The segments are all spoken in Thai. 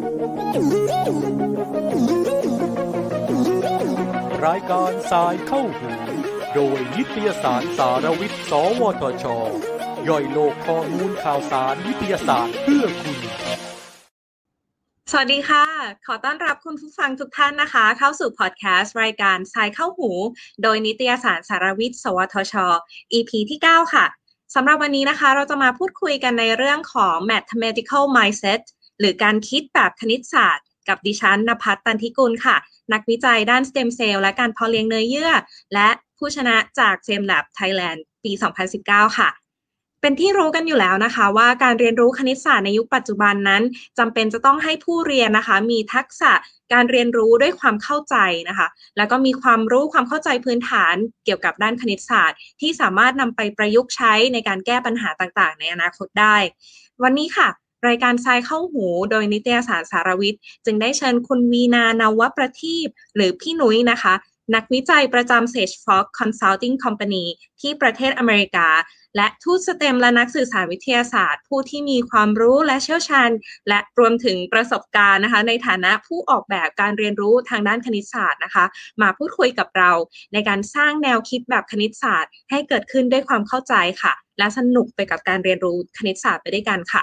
รายการสายเข้าหูโดยนิตยสารสารวิทย์สวทช.ย่อยโลกข้อมูลข่าวสารนิตยสารเพื่อคุณสวัสดีค่ะขอต้อนรับคุณผู้ฟังทุกท่านนะคะเข้าสู่พอดแคสต์รายการสายเข้าหูโดยนิตยสารสารวิทย์สวทช. EP ที่9ค่ะสำหรับวันนี้นะคะเราจะมาพูดคุยกันในเรื่องของ Mathematical Mindset หรือการคิดแบบคณิตศาสตร์กับดิฉันณภัทร ตันธิกุลค่ะนักวิจัยด้าน Stem Cell และการเพาะเลี้ยงเนื้อเยื่อและผู้ชนะจาก Stem Lab Thailand ปี 2019 ค่ะเป็นที่รู้กันอยู่แล้วนะคะว่าการเรียนรู้คณิตศาสตร์ในยุคปัจจุบันนั้นจำเป็นจะต้องให้ผู้เรียนนะคะมีทักษะการเรียนรู้ด้วยความเข้าใจนะคะแล้วก็มีความรู้ความเข้าใจพื้นฐานเกี่ยวกับด้านคณิตศาสตร์ที่สามารถนำไปประยุกต์ใช้ในการแก้ปัญหาต่างๆในอนาคตได้วันนี้ค่ะรายการสายเข้าหูโดยนิตยสารสารวิทย์จึงได้เชิญคุณวีนา นวประทีปหรือพี่นุ้ยนะคะนักวิจัยประจำ SageFox Consulting Company ที่ประเทศอเมริกาและทูตสเต็มและนักสื่อสารวิทยาศาสตร์ผู้ที่มีความรู้และเชี่ยวชาญและรวมถึงประสบการณ์นะคะในฐานะผู้ออกแบบการเรียนรู้ทางด้านคณิตศาสตร์นะคะมาพูดคุยกับเราในการสร้างแนวคิดแบบคณิตศาสตร์ให้เกิดขึ้นด้วยความเข้าใจค่ะและสนุกไปกับการเรียนรู้คณิตศาสตร์ไปด้วยกันค่ะ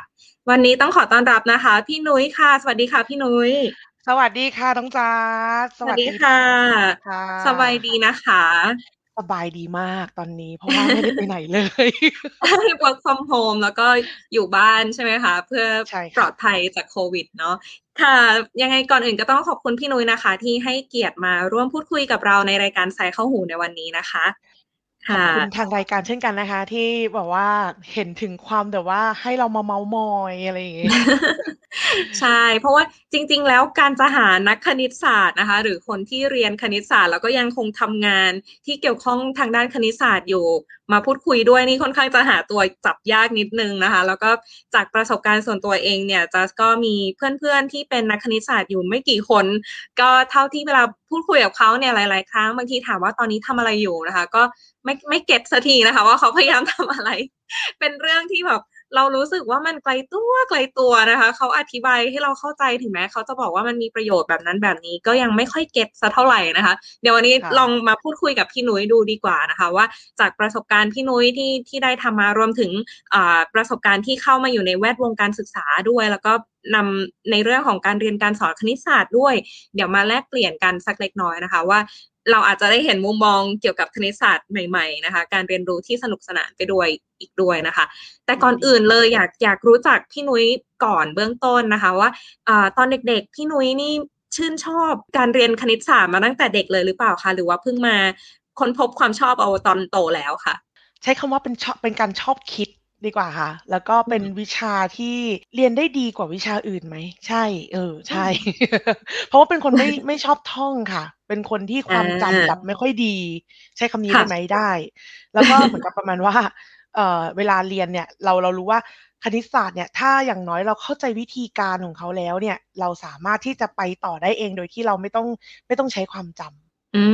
วันนี้ต้องขอต้อนรับนะคะพี่นุ้ยค่ะสวัสดีค่ะพี่นุ้ยสวัสดีค่ะน้องจ๊าสวัสดีค่ะสบายดีนะคะสบายดีมากตอนนี้เพราะว่าไม่ได้ไปไหนเลย work from home แล้วก็อยู่บ้านใช่ไหมคะเพื่อปลอดภัยจากโควิดเนาะค่ะยังไงก่อนอื่นก็ต้องขอบคุณพี่นุ้ยนะคะที่ให้เกียรติมาร่วมพูดคุยกับเราในรายการสายเข้าหูในวันนี้นะคะขอบคุณทางรายการเช่นกันนะคะที่บอกว่าเห็นถึงความแต่ว่าให้เรามาเม้ามอยอะไรอย่างเงี้ย ใช่เพราะว่าจริงๆแล้วการจะหานักคณิตศาสตร์นะคะหรือคนที่เรียนคณิตศาสตร์แล้วก็ยังคงทำงานที่เกี่ยวข้องทางด้านคณิตศาสตร์อยู่มาพูดคุยด้วยนี่ค่อนข้างจะหาตัวจับยากนิดนึงนะคะแล้วก็จากประสบการณ์ส่วนตัวเองเนี่ยจะก็มีเพื่อนๆที่เป็นนักคณิตศาสตร์อยู่ไม่กี่คนก็เท่าที่เวลาพูดคุยกับเขาเนี่ยหลายๆครั้งบางทีถามว่าตอนนี้ทำอะไรอยู่นะคะก็ไม่เก็ตสักทีนะคะว่าเขาพยายามทำอะไรเป็นเรื่องที่แบบเรารู้สึกว่ามันไกลตัวนะคะเขาอธิบายให้เราเข้าใจถึงแม้เขาจะบอกว่ามันมีประโยชน์แบบนั้นแบบนี้ก็ยังไม่ค่อยเก็ตซะเท่าไหร่นะคะเดี๋ยววันนี้ลองมาพูดคุยกับพี่นุ้ยดูดีกว่านะคะว่าจากประสบการณ์พี่นุ้ยที่ได้ทำมารวมถึงประสบการณ์ที่เข้ามาอยู่ในแวดวงการศึกษาด้วยแล้วก็นำในเรื่องของการเรียนการสอนคณิตศาสตร์ด้วยเดี๋ยวมาแลกเปลี่ยนกันสักเล็กน้อยนะคะว่าเราอาจจะได้เห็นมุมมองเกี่ยวกับคณิตศาสตร์ใหม่ๆนะคะการเรียนรู้ที่สนุกสนานไปด้วยอีกด้วยนะคะแต่ก่อนอื่นเลยอยากรู้จักพี่นุ้ยก่อนเบื้องต้นนะคะว่าตอนเด็กๆพี่นุ้ยนี่ชื่นชอบการเรียนคณิตศาสตร์มาตั้งแต่เด็กเลยหรือเปล่าคะหรือว่าเพิ่งมาค้นพบความชอบเอาตอนโตแล้วค่ะใช้คำว่าเป็นการชอบคิดดีกว่าค่ะแล้วก็เป็นวิชาที่เรียนได้ดีกว่าวิชาอื่นไหมใช่ใช่ เพราะว่าเป็นคนไม่ชอบท่องค่ะเป็นคนที่ความจำแบบไม่ค่อยดีใช้คำนี้ได้ไหมได้แล้วก็เหมือนกับประมาณว่าเวลาเรียนเนี่ยเรารู้ว่าคณิตศาสตร์เนี่ยถ้าอย่างน้อยเราเข้าใจวิธีการของเขาแล้วเนี่ยเราสามารถที่จะไปต่อได้เองโดยที่เราไม่ต้องใช้ความจ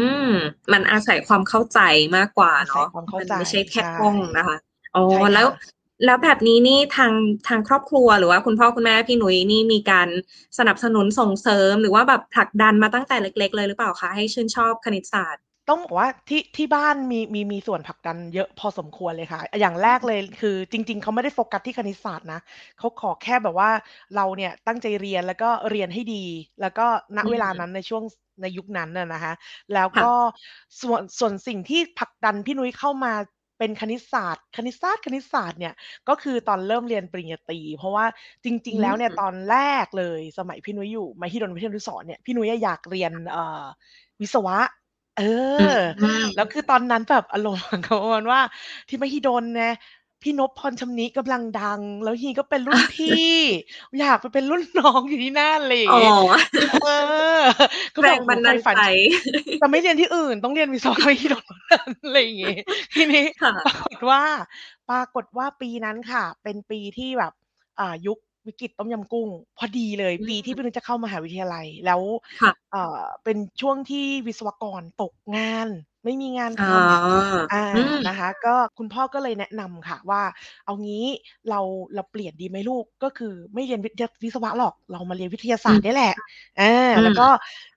ำมันอาศัยความเข้าใจมากกว่าเนาะมันไม่ใช่แค่ท่องนะคะอ๋อแล้วแบบนี้นี่ทางครอบครัวหรือว่าคุณพ่อคุณแม่พี่หนุ่ยนี่มีการสนับสนุนส่งเสริมหรือว่าแบบผลักดันมาตั้งแต่เล็กๆเลยหรือเปล่าคะให้ชื่นชอบคณิตศาสตร์ต้องบอกว่าที่บ้านมีส่วนผลักดันเยอะพอสมควรเลยค่ะอย่างแรกเลยคือจริงๆเขาไม่ได้โฟกัสที่คณิตศาสตร์นะเขาขอแค่แบบว่าเราเนี่ยตั้งใจเรียนแล้วก็เรียนให้ดีแล้วก็ณเวลานั้นในช่วงในยุคนั้นนะคะแล้วก็ส่วนสิ่งที่ผลักดันพี่หนุ่ยเข้ามาเป็นคณิตศาสตร์เนี่ยก็คือตอนเริ่มเรียนปริญญาตรีเพราะว่าจริงๆแล้วเนี่ยตอนแรกเลยสมัยพี่นุ้ยอยู่มหิดลวิทยานุสรณ์เนี่ยพี่นุ้ยอยากเรียนวิศวะแล้วคือตอนนั้นแบบอารมณ์เขาบอกว่าที่มหิดลเนี่ยพี่นพพรชำนิกำลังดังแล้วฮีก็เป็นรุ่นพี่ อยากไปเป็นรุ่นน้องอยู่ที่นั่นเลยก็แบบบันดาลใจแต่ไม่เรียนที่อื่นต้องเรียนวิศวะที่โดนอะไรอย่างเงี้ยทีนี้ปรากฏว่าปีนั้นค่ะเป็นปีที่แบบยุควิกฤตต้มยำกุ้งพอดีเลยปีที่พี่นุ้ยจะเข้ามหาวิทยาลัยแล้วเป็นช่วงที่วิศวกรตกงาน ไม่มีงานทำนะคะก็คุณพ่อก็เลยแนะนำค่ะว่าเอางี้เราเปลี่ยนดีไหมลูกก็คือไม่เรียนวิศวะหรอกเรามาเรียนวิทยาศาสตร์นี่แหละแล้วก็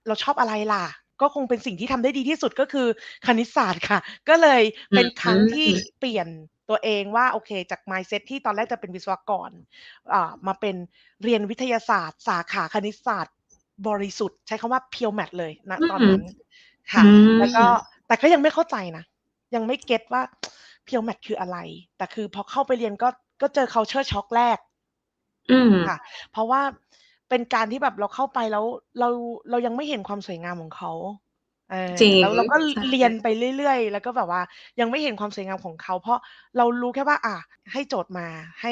เราชอบอะไรล่ะก็คงเป็นสิ่งที่ทำได้ดีที่สุดก็คือคณิตศาสตร์ค่ะก็เลยเป็นครั้งที่เปลี่ยนตัวเองว่าโอเคจาก mindset ที่ตอนแรกจะเป็นวิศวกรมาเป็นเรียนวิทยาศาสตร์สาขาคณิตศาสตร์บริสุทธิ์ใช้คำว่า pure math เลยนะตอนนั้นค่ะแล้วก็แต่ก็ยังไม่เข้าใจนะยังไม่เก็ตว่า pure math คืออะไรแต่คือพอเข้าไปเรียนก็เจอ culture shock แรกค่ะเพราะว่าเป็นการที่แบบเราเข้าไปแล้วเรายังไม่เห็นความสวยงามของเขาแล้วเราก็เรียนไปเรื่อยๆแล้วก็แบบว่ายังไม่เห็นความสวยงามของเขาเพราะเรารู้แค่ว่าให้โจทย์มาใ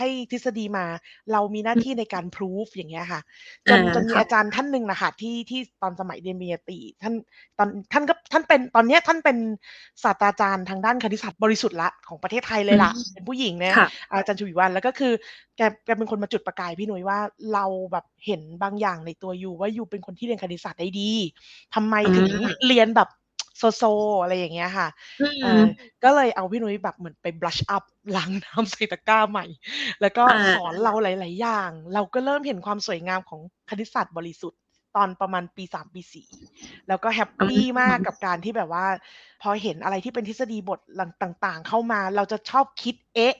ห้ทฤษฎีมาเรามีหน้าที่ในการพิสูจน์อย่างเงี้ยค่ะจนมีอาจารย์ท่านนึงนะคะที่ตอนสมัยเรียนปริญญาตรีท่านเป็นศาสตราจารย์ทางด้านคณิตศาสตร์บริสุทธิ์ละของประเทศไทยเลยล่ะเป็นผู้หญิงนะอาจารย์ชูวิวรรณแล้วก็คือแกเป็นคนมาจุดประกายพี่หนุ่ยว่าเราแบบเห็นบางอย่างในตัวอยู่ว่าอยู่เป็นคนที่เรียนคณิตศาสตร์ได้ดีทำไมถึงเรียนแบบโซอะไรอย่างเงี้ยค่ะก็เลยเอาพี่นุ้ยแบบเหมือนไป brush up ล้างน้ำใส่ตะกร้าใหม่แล้วก็สอนเราหลายๆอย่างเราก็เริ่มเห็นความสวยงามของคณิตศาสตร์บริสุทธิ์ตอนประมาณปี3ปี4แล้วก็แฮปปี้มากกับการที่แบบว่าพอเห็นอะไรที่เป็นทฤษฎีบทต่างๆเข้ามาเราจะชอบคิดเอ๊ะ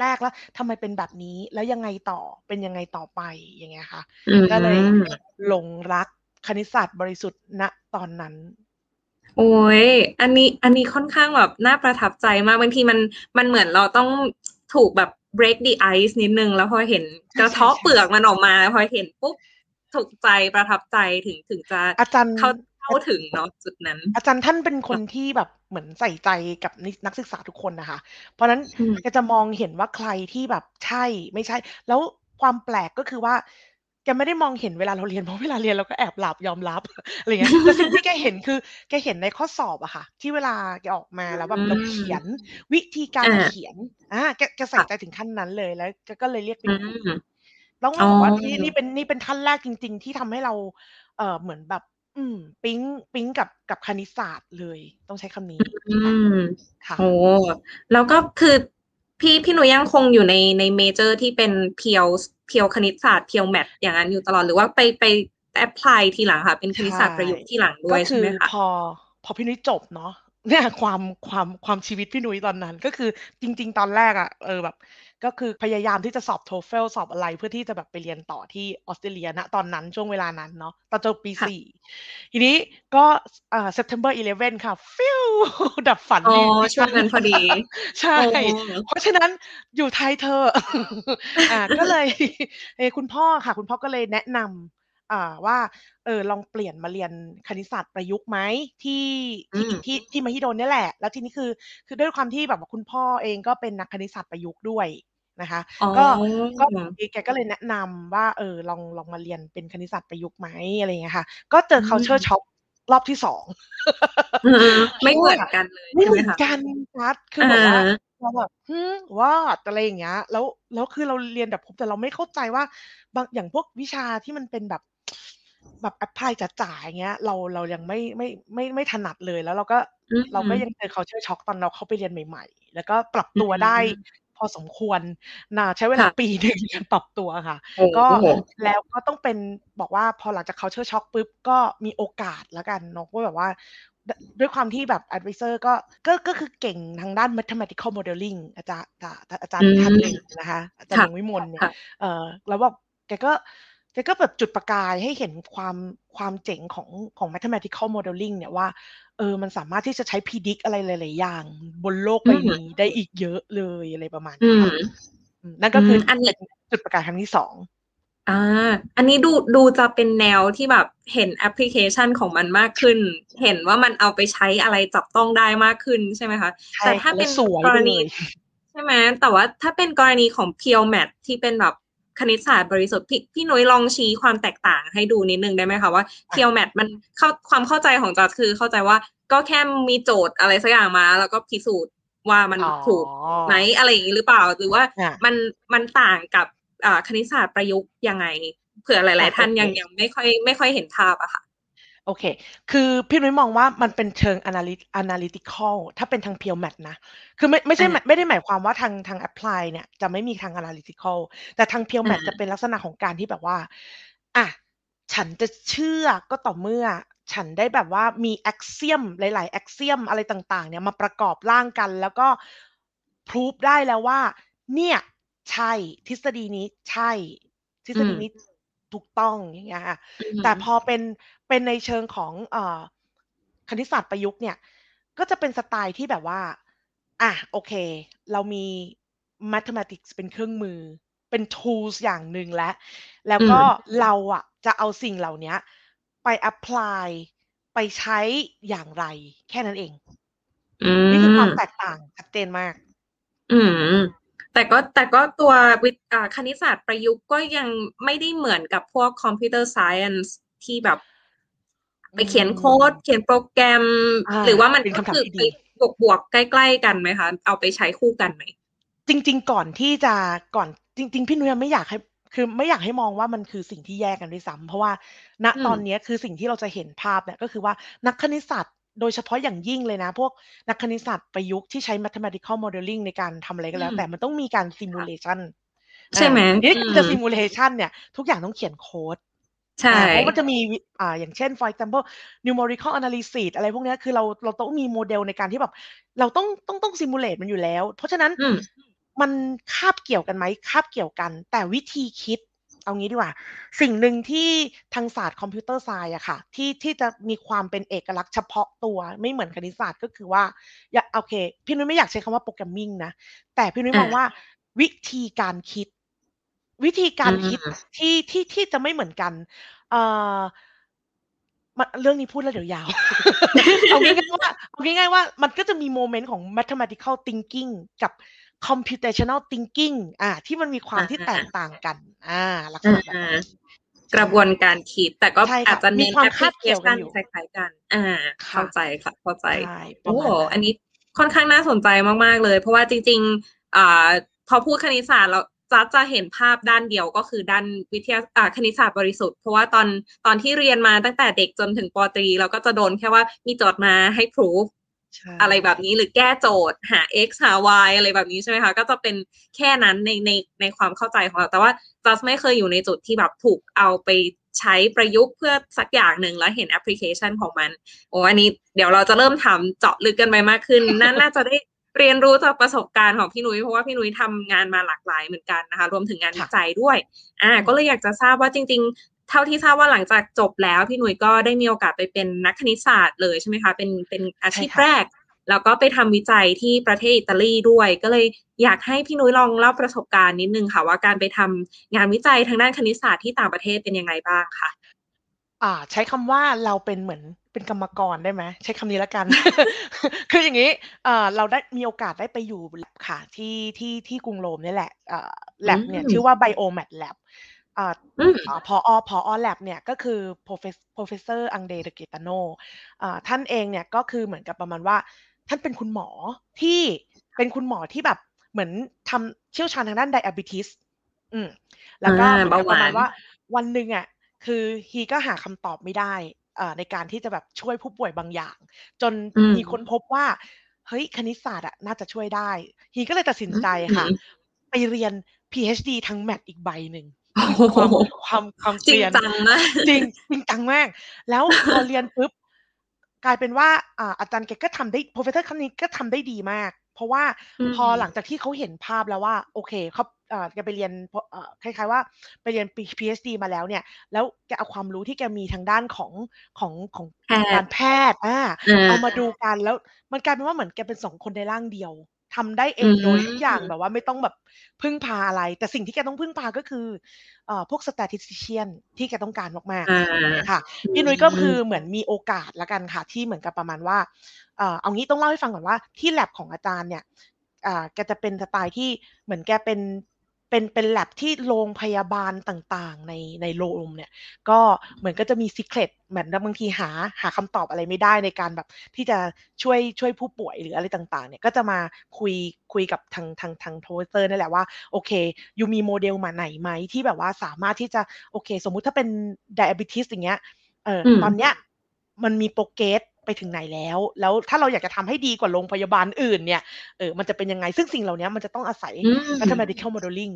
แรกแล้วทำไมเป็นแบบนี้แล้วยังไงต่อเป็นยังไงต่อไปอย่างเงี้ยค่ะก็เลยหลงรักคณิตศาสตร์บริสุทธิ์ณตอนนั้นโอ้ยอันนี้ค่อนข้างแบบน่าประทับใจมากบางทีมันเหมือนเราต้องถูกแบบ break the ice นิดนึงแล้วพอเห็นกระเทาะเปลือกมันออกมาพอเห็นปุ๊บถูกใจประทับใจถึงจะเข้าถึงเนาะจุดนั้นอาจารย์ท่านเป็นคนที่แบบเหมือนใส่ใจกับนักศึกษาทุกคนนะคะเพราะนั้นแกจะมองเห็นว่าใครที่แบบใช่ไม่ใช่แล้วความแปลกก็คือว่าแกไม่ได้มองเห็นเวลาเราเรียนเพราะเวลาเรียนเราก็แอบหลับยอมรับอะไรเงี้ยแต่สิ่งที่แกเห็นคือแกเห็นในข้อสอบอะค่ะที่เวลาแกออกมาแล้วแบบเราเขียนวิธีการเขียนแกใส่ใจถึงขั้นนั้นเลยแล้วก็เลยเรียกเป็นต้องบอกว่านี่เป็นท่านแรกจริงๆที่ทำให้เราเหมือนแบบปิ๊งกับคณิตศาสตร์เลยต้องใช้คำนี้ค่ะโอ้แล้วก็คือพี่หนูยังคงอยู่ในเมเจอร์ที่เป็นเพียวคณิตศาสตร์เพียวแมทอย่างนั้นอยู่ตลอดหรือว่าไปแอพพลายทีหลังค่ะเป็นคณิตศาสตร์ประยุกต์ทีหลังด้วยใช่ไหมคะก็คือพอพี่นุ้ยจบเนาะเนี่ยความชีวิตพี่นุ้ยตอนนั้นก็คือจริงๆตอนแรกแบบก็คือพยายามที่จะสอบ TOEFL สอบอะไรเพื่อที่จะแบบไปเรียนต่อที่ออสเตรเลียณตอนนั้นช่วงเวลานั้นเนาะตอนจบปี4ทีนี้ก็September 11ค่ะฟิวดับฝันดีช่วงนั้นพอดีใช่เพราะฉะนั้นอยู่ไทยเธอก็เลยคุณพ่อค่ะคุณพ่อก็เลยแนะนำว่าลองเปลี่ยนมาเรียนคณิตศาสตร์ประยุกต์ไหมที่มหิดลนี่แหละแล้วทีนี้คือด้วยความที่แบบว่าคุณพ่อเองก็เป็นนักคณิตศาสตร์ประยุกต์ด้วยนะคะก็แกก็เลยแนะนำว่าลองมาเรียนเป็นคณิตศาสตร์ประยุกต์ไหมอะไรอย่างเงี้ยค่ะก็เจอ culture shock รอบที่2 ไม่เหมือนกันเลยไม่เหมือนกันครับคือแบบว่าเราแบบว่าอะไรอย่างเงี้ยแล้วคือเราเรียนแบบผมแต่เราไม่เข้าใจว่าบางอย่างพวกวิชาที่มันเป็นแบบแอพพลายจ๋าๆอย่างเงี้ยเรายังไม่ถนัดเลยแล้วเราก็ยังเจอ culture shock ตอนเราเข้าไปเรียนใหม่ๆแล้วก็ปรับตัวได้พอสมควรใช้เวลาปีหนึ่งในการปรับตัวค่ะก็แล้วก็ต้องเป็นบอกว่าพอหลังจากculture shockปุ๊บก็มีโอกาสแล้วกันเนาะว่าแบบว่าด้วยความที่แบบ advisor ก็คือเก่งทางด้าน mathematical modeling อาจารย์ท่านหนึ่งนะคะอาจารย์หนึ่งวิมลเนี่ยแล้วว่าแกก็แบบจุดประกายให้เห็นความเจ๋งของ mathematical modeling เนี่ยว่ามันสามารถที่จะใช้ predict อะไรหลายๆอย่างบนโลกใบนี้ได้อีกเยอะเลยอะไรประมาณนี้ค่ะนั่นก็คืออันนี้จุดประกายครั้งที่2อันนี้ดูจะเป็นแนวที่แบบเห็นแอปพลิเคชันของมันมากขึ้นเห็นว่ามันเอาไปใช้อะไรจับต้องได้มากขึ้นใช่ไหมคะแต่ถ้าเป็นกรณีใช่ไหมแต่ว่าถ้าเป็นกรณีของ pure math ที่เป็นแบบคณิตศาสตร์บริสุทธิ์พี่นุ้ยลองชี้ความแตกต่างให้ดูนิดนึงได้ไหมคะว่าเพียวแมทมันความเข้าใจของจัดคือเข้าใจว่าก็แค่มีโจทย์อะไรสักอย่างมาแล้วก็พิสูจน์ว่ามันถูกไหมอะไรอย่างนี้หรือเปล่าหรือว่ามันต่างกับคณิตศาสตร์ประยุกต์ยังไงเผื่อหลายๆท่านยังไม่ค่อยเห็นภาพอะค่ะ โอเคคือพี่นุ้ยมองว่ามันเป็นเชิง analytical ถ้าเป็นทาง pure math นะคือไม่ได้หมายความว่าทาง apply เนี่ยจะไม่มีทาง analytical แต่ทาง pure math จะเป็นลักษณะของการที่แบบว่าอ่ะฉันจะเชื่อก็ต่อเมื่อฉันได้แบบว่ามี axiom หลายๆ axiom อะไรต่างๆเนี่ยมาประกอบร่างกันแล้วก็พิสูจน์ได้แล้วว่าเนี่ยใช่ทฤษฎีนี้ใช่ทฤษฎีนี้ถูกต้องอย่างเงี้ยค่ะแต่พอเป็นในเชิงของคณิตศาสตร์ประยุกต์เนี่ยก็จะเป็นสไตล์ที่แบบว่าอ่ะโอเคเรามี mathematics เป็นเครื่องมือเป็น tools อย่างหนึ่งแล้วก็เราอ่ะจะเอาสิ่งเหล่านี้ไป apply ไปใช้อย่างไรแค่นั้นเองนี่คือความแตกต่างชัดเจนมากแต่ก็ตัวคณิตศาสตร์ประยุกต์ก็ยังไม่ได้เหมือนกับพวกคอมพิวเตอร์ไซแอนซ์ที่แบบไปเขียนโค้ดเขียนโปรแกรมหรือว่ามันก็คือไปบวกใกล้ๆกันไหมคะเอาไปใช้คู่กันไหมจริงๆก่อนจริงๆพี่นุ้ยไม่อยากให้คือไม่อยากให้มองว่ามันคือสิ่งที่แยกกันด้วยซ้ำเพราะว่าณตอนนี้คือสิ่งที่เราจะเห็นภาพเนี่ยก็คือว่านักคณิตศาสตร์โดยเฉพาะอย่างยิ่งเลยนะพวกนักคณิตศาสตร์ประยุกต์ที่ใช้ mathematical modeling ในการทำอะไรก็แล้วแต่มันต้องมีการ simulation ใช่ไหมนี่จะ simulation เนี่ยทุกอย่างต้องเขียนโค้ดใช่เพราะมันจะมีอย่างเช่น for example numerical analysis อะไรพวกนี้คือเราต้องมีโมเดลในการที่แบบเราต้อง simulate มันอยู่แล้วเพราะฉะนั้นมันคาบเกี่ยวกันไหมคาบเกี่ยวกันแต่วิธีคิดเอางี้ดีกว่าสิ่งหนึ่งที่ทางศาสตร์คอมพิวเตอร์ไซน์อะค่ะที่จะมีความเป็นเอกลักษณ์เฉพาะตัวไม่เหมือนคณิตศาสตร์ก็คือว่าอย่าโอเคพี่นุ้ยไม่อยากใช้คำว่าโปรแกรมมิ่งนะแต่พี่นุ้ยมองว่าวิธีการคิดที่จะไม่เหมือนกันเรื่องนี้พูดแล้วเดี๋ยวยาว เอาง่ายๆว่ามันก็จะมีโมเมนต์ของ mathematical thinking กับ computational thinking ที่มันมีความที่แตกต่างกันลักษณะแบบกระบวนการคิดแต่ก็อาจจะมีความคาบเกี่ยวกันคล้ายๆกันเข้าใจโอ้โหอันนี้ค่อนข้างน่าสนใจมากๆเลยเพราะว่าจริงๆพอพูดคณิตศาสตร์แล้วจะเห็นภาพด้านเดียวก็คือด้านวิทยาคณิตศาสตร์บริสุทธิ์เพราะว่าตอนที่เรียนมาตั้งแต่เด็กจนถึงป.ตรีเราก็จะโดนแค่ว่ามีโจทย์มาให้พรูฟอะไรแบบนี้หรือแก้โจทย์หา x หา y อะไรแบบนี้ใช่ไหมคะก็จะเป็นแค่นั้นในความเข้าใจของเราแต่ว่าจัสไม่เคยอยู่ในจุดที่แบบถูกเอาไปใช้ประยุกต์เพื่อสักอย่างหนึ่งแล้วเห็นแอปพลิเคชันของมันโอ้อันนี้เดี๋ยวเราจะเริ่มทำเจาะลึกกันไปมากขึ้น น่าจะได้เรียนรู้จากประสบการณ์ของพี่นุ้ยเพราะว่าพี่นุ้ยทำงานมาหลากหลายเหมือนกันนะคะรวมถึงงานวิจัยด้วยก็เลยอยากจะทราบว่าจริงๆเท่าที่ทราบว่าหลังจากจบแล้วพี่นุ้ยก็ได้มีโอกาสไปเป็นนักคณิตศาสตร์เลยใช่ไหมคะเป็นอาชีพแรกแล้วก็ไปทำวิจัยที่ประเทศอิตาลีด้วยก็เลยอยากให้พี่นุ้ยลองเล่าประสบการณ์นิดนึงค่ะว่าการไปทำงานวิจัยทางด้านคณิตศาสตร์ที่ต่างประเทศเป็นยังไงบ้างค่ะใช้คำว่าเราเป็นเหมือนเป็นกรรมกรได้ไหมใช้คำนี้ละกัน คืออย่างนี้เราได้มีโอกาสได้ไปอยู่แลบค่ะที่กรุงโรมนี่แหละแลบเนี่ยชื่อว่า Biomat Lab ผอแลบเนี่ยก็คือ Professor อังเดเดเกตาโนท่านเองเนี่ยก็คือเหมือนกับประมาณว่าท่านเป็นคุณหมอที่เป็นคุณหมอที่แบบเหมือนทำเชี่ยวชาญทางด้าน diabetes แล้วก็ประมาณว่าวันนึงอ่ะคือฮีก็หาคำตอบไม่ได้ในการที่จะแบบช่วยผู้ป่วยบางอย่างจนมีคนพบว่าเฮ้ยคณิตศาสตร์น่าจะช่วยได้ฮีก็เลยตัดสินใจค่ะไปเรียน PhD ทางแมทอีกใบหนึ่งความจริงจังนะจริงจังมากแล้วพอเรียนปุ๊บกลายเป็นว่าอาจารย์แกก็ทำได้โปรเฟสเซอร์คนนี้ก็ทำได้ดีมากเพราะว่าพอหลังจากที่เขาเห็นภาพแล้วว่าโอเคเขาแกไปเรียนคล้ายๆว่าไปเรียน PhD มาแล้วเนี่ยแล้วแกเอาความรู้ที่แกมีทางด้านของการแพทย์เอามาดูกันแล้วมันกลายเป็นว่าเหมือนแกเป็น2คนในร่างเดียวทำได้เองโดยทุกอย่างแบบว่าไม่ต้องแบบพึ่งพาอะไรแต่สิ่งที่แกต้องพึ่งพาก็คือพวก statistician ที่แกต้องการมากๆค่ะพี่นุ้ยก็คือเหมือนมีโอกาสละกันค่ะที่เหมือนกับประมาณว่าเอางี้ต้องเล่าให้ฟังก่อนว่าที่ lab ของอาจารย์เนี่ยแกจะเป็นสไตล์ที่เหมือนแกเป็น lab ที่โรงพยาบาลต่างๆในโรงเนี่ยก็เหมือนก็จะมี secret เหมือนบางทีหาคำตอบอะไรไม่ได้ในการแบบที่จะช่วยผู้ป่วยหรืออะไรต่างๆเนี่ยก็จะมาคุยกับทางโพสเตอร์นั่นแหละว่าโอเคยูมีโมเดลมาไหนไหมที่แบบว่าสามารถที่จะโอเคสมมุติถ้าเป็น diabetes อย่างเงี้ยตอนเนี้ย มันมีโปรเกรสไปถึงไหนแล้วถ้าเราอยากจะทำให้ดีกว่าโรงพยาบาลอื่นเนี่ยมันจะเป็นยังไงซึ่งสิ่งเหล่านี้มันจะต้องอาศัย mathematical modeling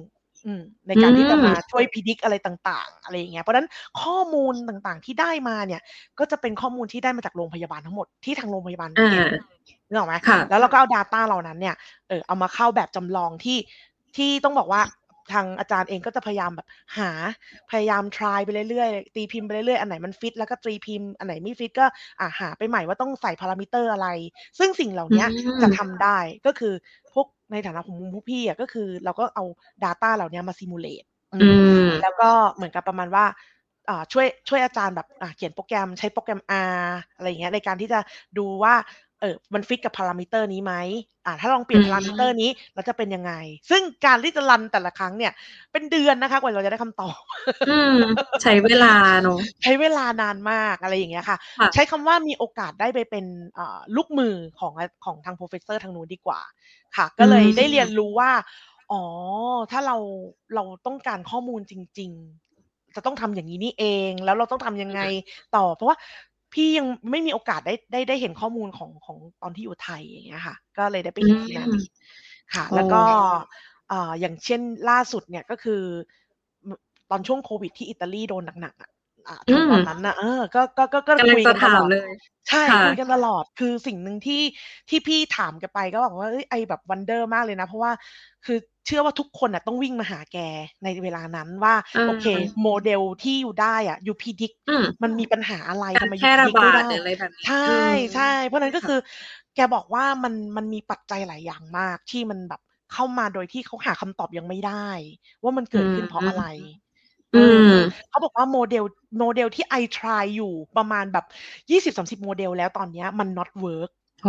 ในการที่จะมาช่วย predict อะไรต่างๆอะไรอย่างเงี้ยเพราะฉะนั้นข้อมูลต่างๆที่ได้มาเนี่ยก็จะเป็นข้อมูลที่ได้มาจากโรงพยาบาลทั้งหมดที่ทางโรงพยาบาลเก็บนึกออกไหมแล้วเราก็เอา data เหล่านั้นเนี่ยเอามาเข้าแบบจำลองที่ต้องบอกว่าทางอาจารย์เองก็จะพยายามแบบหาพยายาม try ไปเรื่อยๆตีพิมพ์ไปเรื่อยๆอันไหนมันฟิตแล้วก็ตีพิมพ์อันไหนไม่ฟิตก็หาไปใหม่ว่าต้องใส่พารามิเตอร์อะไรซึ่งสิ่งเหล่านี้จะทำได้ก็คือพวกในฐานะของมุมพวกพี่อ่ะก็คือเราก็เอา data เหล่านี้มา simulate แล้วก็เหมือนกับประมาณว่าช่วยอาจารย์แบบเขียนโปรแกรมใช้โปรแกรม R อะไรอย่างเงี้ยในการที่จะดูว่ามันฟิตกับพารามิเตอร์นี้ไหมถ้าลองเปลี่ยนพารามิเตอร์นี้แล้วจะเป็นยังไงซึ่งการที่จะรันแต่ละครั้งเนี่ยเป็นเดือนนะคะกว่าเราจะได้คำตอบใช้เวลาเนาะใช้เวลานานมากอะไรอย่างเงี้ยค่ะใช้คำว่ามีโอกาสได้ไปเป็นลูกมือของทางโปรเฟสเซอร์ทางนู้นดีกว่าค่ะก็เลยได้เรียนรู้ว่าอ๋อถ้าเราต้องการข้อมูลจริงๆจะต้องทำอย่างนี้นี่เองแล้วเราต้องทำยังไงต่อเพราะว่าพี่ยังไม่มีโอกาสได้เห็นข้อมูลของตอนที่อยู่ไทยอย่างเงี้ยค่ะก็เลยได้ไปเห็นที่นั่นค่ะแล้วก็อย่างเช่นล่าสุดเนี่ยก็คือตอนช่วงโควิดที่อิตาลีโดนหนักๆตอนนั้นนะก็คุยกันตลอดเลยใช่คุยกันตลอดคือสิ่งหนึ่งที่พี่ถามกันไปก็บอกว่าไอแบบวันเดอร์มากเลยนะเพราะว่าคือเชื่อว่าทุกคนอ่ะต้องวิ่งมาหาแกในเวลานั้นว่าโอเคโมเดลที่อยู่ได้อ่ะอยู่พิจิกมันมีปัญหาอะไรทำไมอยู่พิจิกได้ใช่ใช่เพราะนั้นก็คือแกบอกว่ามันมีปัจจัยหลายอย่างมากที่มันแบบเข้ามาโดยที่เขาหาคำตอบยังไม่ได้ว่ามันเกิดขึ้นเพราะอะไรเขาบอกว่าโมเดลที่ I try อยู่ประมาณแบบ 20-30 โมเดลแล้วตอนนี้มัน not work โห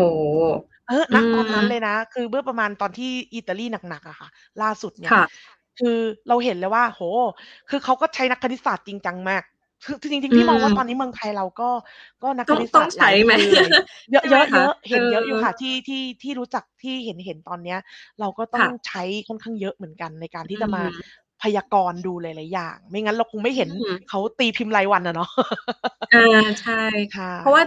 นักตอนนั้นเลยนะคือเมื่อประมาณตอนที่อิตาลีหนักๆอะค่ะล่าสุดเนี่ยคือเราเห็นเลยว่าโหคือเขาก็ใช้นักคณิตศาสตร์จริงจังมากคือจริงๆที่มองว่าตอนนี้เมืองไทยเราก็นักคณิตศาสตร์ต้องใช้ไหมเยอะเห็นเยอะอยู่ค่ะที่รู้จักที่เห็นตอนเนี้ยเราก็ต้องใช้ค่อนข้างเยอะเหมือนกันในการที่จะมาพยากรณ์ดูหลายๆอย่างไม่งั้นเราคงไม่เห็นเขาตีพิมพ์รายวันอะเนาะใช่ค่ะเพราะว่า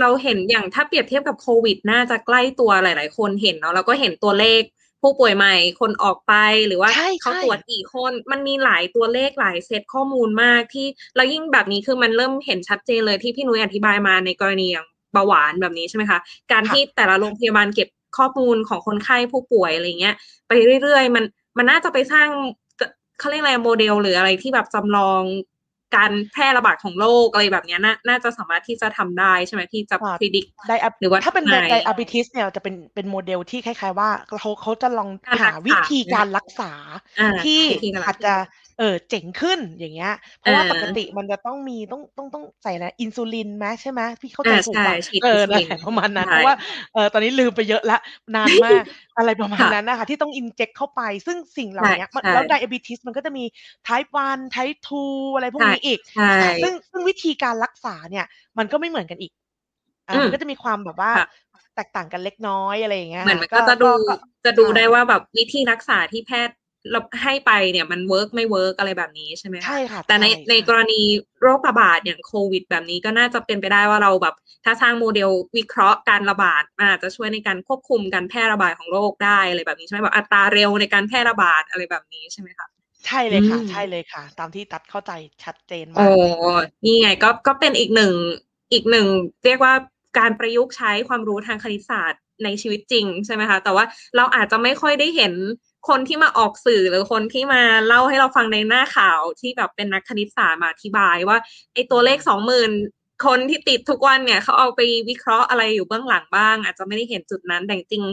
เราเห็นอย่างถ้าเปรียบเทียบกับโควิดน่าจะใกล้ตัวหลายๆคนเห็นเนาะเราก็เห็นตัวเลขผู้ป่วยใหม่คนออกไปหรือว่าเขาตรวจกี่คนมันมีหลายตัวเลขหลายเซตข้อมูลมากที่เรายิ่งแบบนี้คือมันเริ่มเห็นชัดเจนเลยที่พี่นุ้ยอธิบายมาในกรณีอย่างเบาหวานแบบนี้ใช่ไหมคะการที่แต่ละโรงพยาบาลเก็บข้อมูลของคนไข้ผู้ป่วยอะไรเงี้ยไปเรื่อยๆมันน่าจะไปสร้างเขาเรียกอะไรโมเดลหรืออะไรที่แบบจำลองการแพร่ระบาดของโรคอะไรแบบนี้น่าจะสามารถที่จะทำได้ใช่ไหมที่จะพิจิตรได้หรือว่าถ้าเป็นไดอะบิทิสเนี่ยจะเป็นโมเดลที่คล้ายๆว่าเขาจะลองหาวิธีการรักษาที่อาจจะเจ๋งขึ้นอย่างเงี้ยเพราะว่าปกติมันจะต้องมีต้องใส่นะอินซูลินไหมใช่ไหมพี่เข้าใจถูกป่ะประมาณนั้นเพราะว่าตอนนี้ลืมไปเยอะละนานมากอะไรประมาณนั้นนะคะที่ต้องอินเจคเข้าไปซึ่งสิ่งเหล่านี้แล้ว diabetes มันก็จะมี type 1 type 2 อะไรพวกนี้อีกซึ่งวิธีการรักษาเนี่ยมันก็ไม่เหมือนกันอีกมันก็จะมีความแบบว่าแตกต่างกันเล็กน้อยอะไรอย่างเงี้ยเหมือนมันก็จะดูได้ว่าแบบวิธีรักษาที่แพทย์เราให้ไปเนี่ยมันเวิร์กไม่เวิร์กอะไรแบบนี้ใช่ไหมใช่ค่ะแต่ในกรณีโรคระบาดอย่างโควิดแบบนี้ก็น่าจะเป็นไปได้ว่าเราแบบถ้าสร้างโมเดลวิเคราะห์การระบาดมันอาจจะช่วยในการควบคุมการแพร่ระบาดของโรคได้อะไรแบบนี้ใช่ไหมแบบอัตราเร็วในการแพร่ระบาดอะไรแบบนี้ใช่ไหมคะใช่เลยค่ะใช่เลยค่ะตามที่ตัดเข้าใจชัดเจนมากโอ้นี่ไงก็เป็นอีกหนึ่งเรียกว่าการประยุกต์ใช้ความรู้ทางคณิตศาสตร์ในชีวิตจริงใช่ไหมคะแต่ว่าเราอาจจะไม่ค่อยได้เห็นคนที่มาออกสื่อหรือคนที่มาเล่าให้เราฟังในหน้าข่าวที่แบบเป็นนักคณิตศาสตร์มาอธิบายว่าไอ้ตัวเลข 20,000 คนที่ติดทุกวันเนี่ยเขาเอาไปวิเคราะห์อะไรอยู่เบื้องหลังบ้างอาจจะไม่ได้เห็นจุดนั้นแต่จริง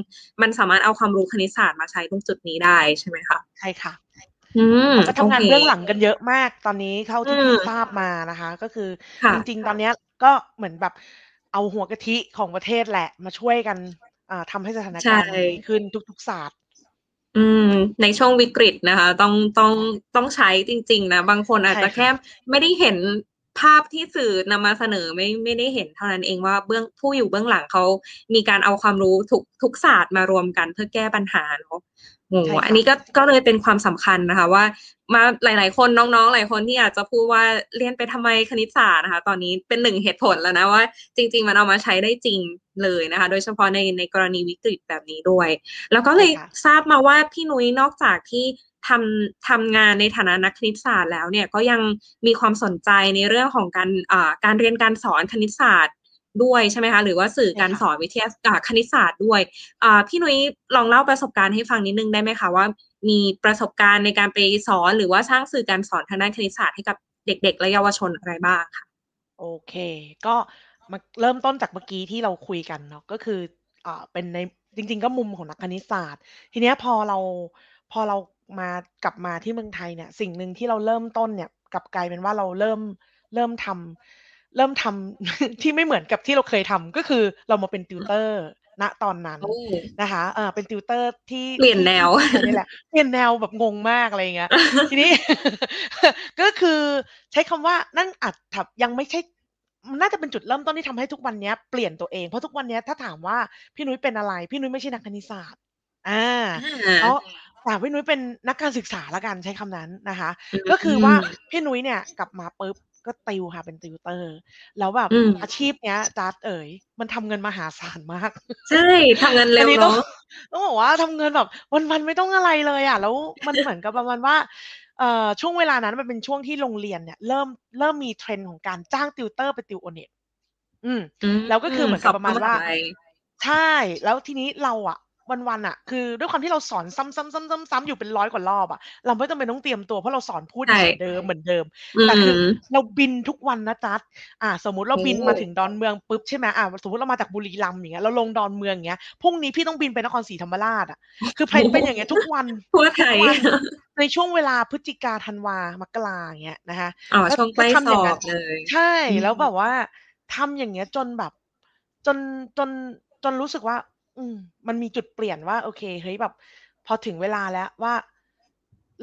มันสามารถเอาความรู้คณิตศาสตร์มาใช้ตรงจุดนี้ได้ใช่ไหมคะใช่ค่ะก็ทำงานเบื้องหลังกันเยอะมากตอนนี้เท่าที่ทราบมานะคะก็คือจริงๆตอนนี้ก็เหมือนแบบเอาหัวกะทิของประเทศแหละมาช่วยกันทำให้สถานการณ์ดีขึ้นทุกๆศาสตร์ในช่วงวิกฤตนะคะต้องใช้จริงๆนะบางคนอาจจะแค่ไม่ได้เห็นภาพที่สื่อนำมาเสนอไม่ได้เห็นเท่านั้นเองว่าผู้อยู่เบื้องหลังเขามีการเอาความรู้ทุกศาสตร์มารวมกันเพื่อแก้ปัญหาเนาะ อันนี้ก็เลยเป็นความสำคัญนะคะว่ามาหลายๆคนน้องๆหลายคนที่อาจจะพูดว่าเรียนไปทำไมคณิตศาสตร์นะคะตอนนี้เป็นหนึ่งเหตุผลแล้วนะว่าจริงๆมันเอามาใช้ได้จริงเลยนะคะโดยเฉพาะในกรณีวิกฤตแบบนี้ด้วยแล้วก็เลยทราบมาว่าพี่นุ้ยนอกจากที่ทำงานในฐานะนักคณิตศาสตร์แล้วเนี่ยก็ยังมีความสนใจในเรื่องของการเรียนการสอนคณิตศาสตร์ด้วยใช่ไหมคะหรือว่าสื่อการสอนวิทยาคณิตศาสตร์ด้วยพี่นุ้ยลองเล่าประสบการณ์ให้ฟังนิดนึงได้ไหมคะว่ามีประสบการณ์ในการไปสอนหรือว่าสร้างสื่อการสอนทางด้านคณิตศาสตร์ให้กับเด็กๆและเยาวชนอะไรบ้างค่ะโอเคก็มาเริ่มต้นจากเมื่อกี้ที่เราคุยกันเนาะก็คือเป็นในจริงๆก็มุมของนักคณิตศาสตร์ทีเนี้ยพอเรากลับมาที่เมืองไทยเนี่ยสิ่งนึงที่เราเริ่มต้นเนี่ยกลับกลายเป็นว่าเราเริ่มทำ ที่ไม่เหมือนกับที่เราเคยทำก็คือเรามาเป็นติวเตอร์ณตอนนั้นนะคะเป็นติวเตอร์ที่เปลี่ยนแนวนี่แหละเปลี่ยนแนวแบบงงมากอะไรอย่างเงี้ยทีนี้ ก็คือใช้คำว่านั่นอาจจะยังไม่ใช่น่าจะเป็นจุดเริ่มต้นที่ทำให้ทุกวันนี้เปลี่ยนตัวเองเพราะทุกวันนี้ถ้าถามว่าพี่นุ้ยเป็นอะไรพี่นุ้ยไม่ใช่นักคณิตศาสตร์เพราะพี่นุ้ยเป็นนักการศึกษาละกันใช้คำนั้นนะคะก็คือว่าพี่นุ้ยเนี่ยกลับมาปุ๊บก็ติวค่ะเป็นติวเตอร์แล้วแบบอาชีพเนี้ยจัดมันทำเงินมหาศาลมากใช่ทำเงินเร็วเนาะต้องบอกว่าทำเงินแบบวันๆไม่ต้องอะไรเลยอ่ะแล้วมันเหมือนกับประมาณว่าช่วงเวลานั้นมันเป็นช่วงที่โรงเรียนเนี่ยเริ่มมีเทรนด์ของการจ้างติวเตอร์ไปติวโอเน็ตแล้วก็คือเหมือนกับประมาณว่าใช่แล้วทีนี้เราอ่ะวันๆอ่ะคือด้วยความที่เราสอนซ้ำๆอยู่เป็นร้อยกว่ารอบอ่ะเราไม่จำเป็นต้องเตรียมตัวเพราะเราสอนพูดเหมือนเดิมแต่คือเราบินทุกวันนะจ๊ะสมมติเราบินมาถึงดอนเมืองปุ๊บใช่ไหมสมมติเรามาจากบุรีรัมย์อย่างเงี้ยเราลงดอนเมืองอย่างเงี้ยพรุ่งนี้พี่ต้องบินไปนครศรีธรรมราชอ่ะคือเป็นอย่างเงี้ยทุกวันในช่วงเวลาพฤศจิกาธันวามกราอย่างเงี้ยนะคะช่วงใกล้สอบเลยใช่แล้วแบบว่าทำอย่างเงี้ยจนแบบจนรู้สึกว่ามันมีจุดเปลี่ยนว่าโอเคเฮ้ยแบบพอถึงเวลาแล้วว่า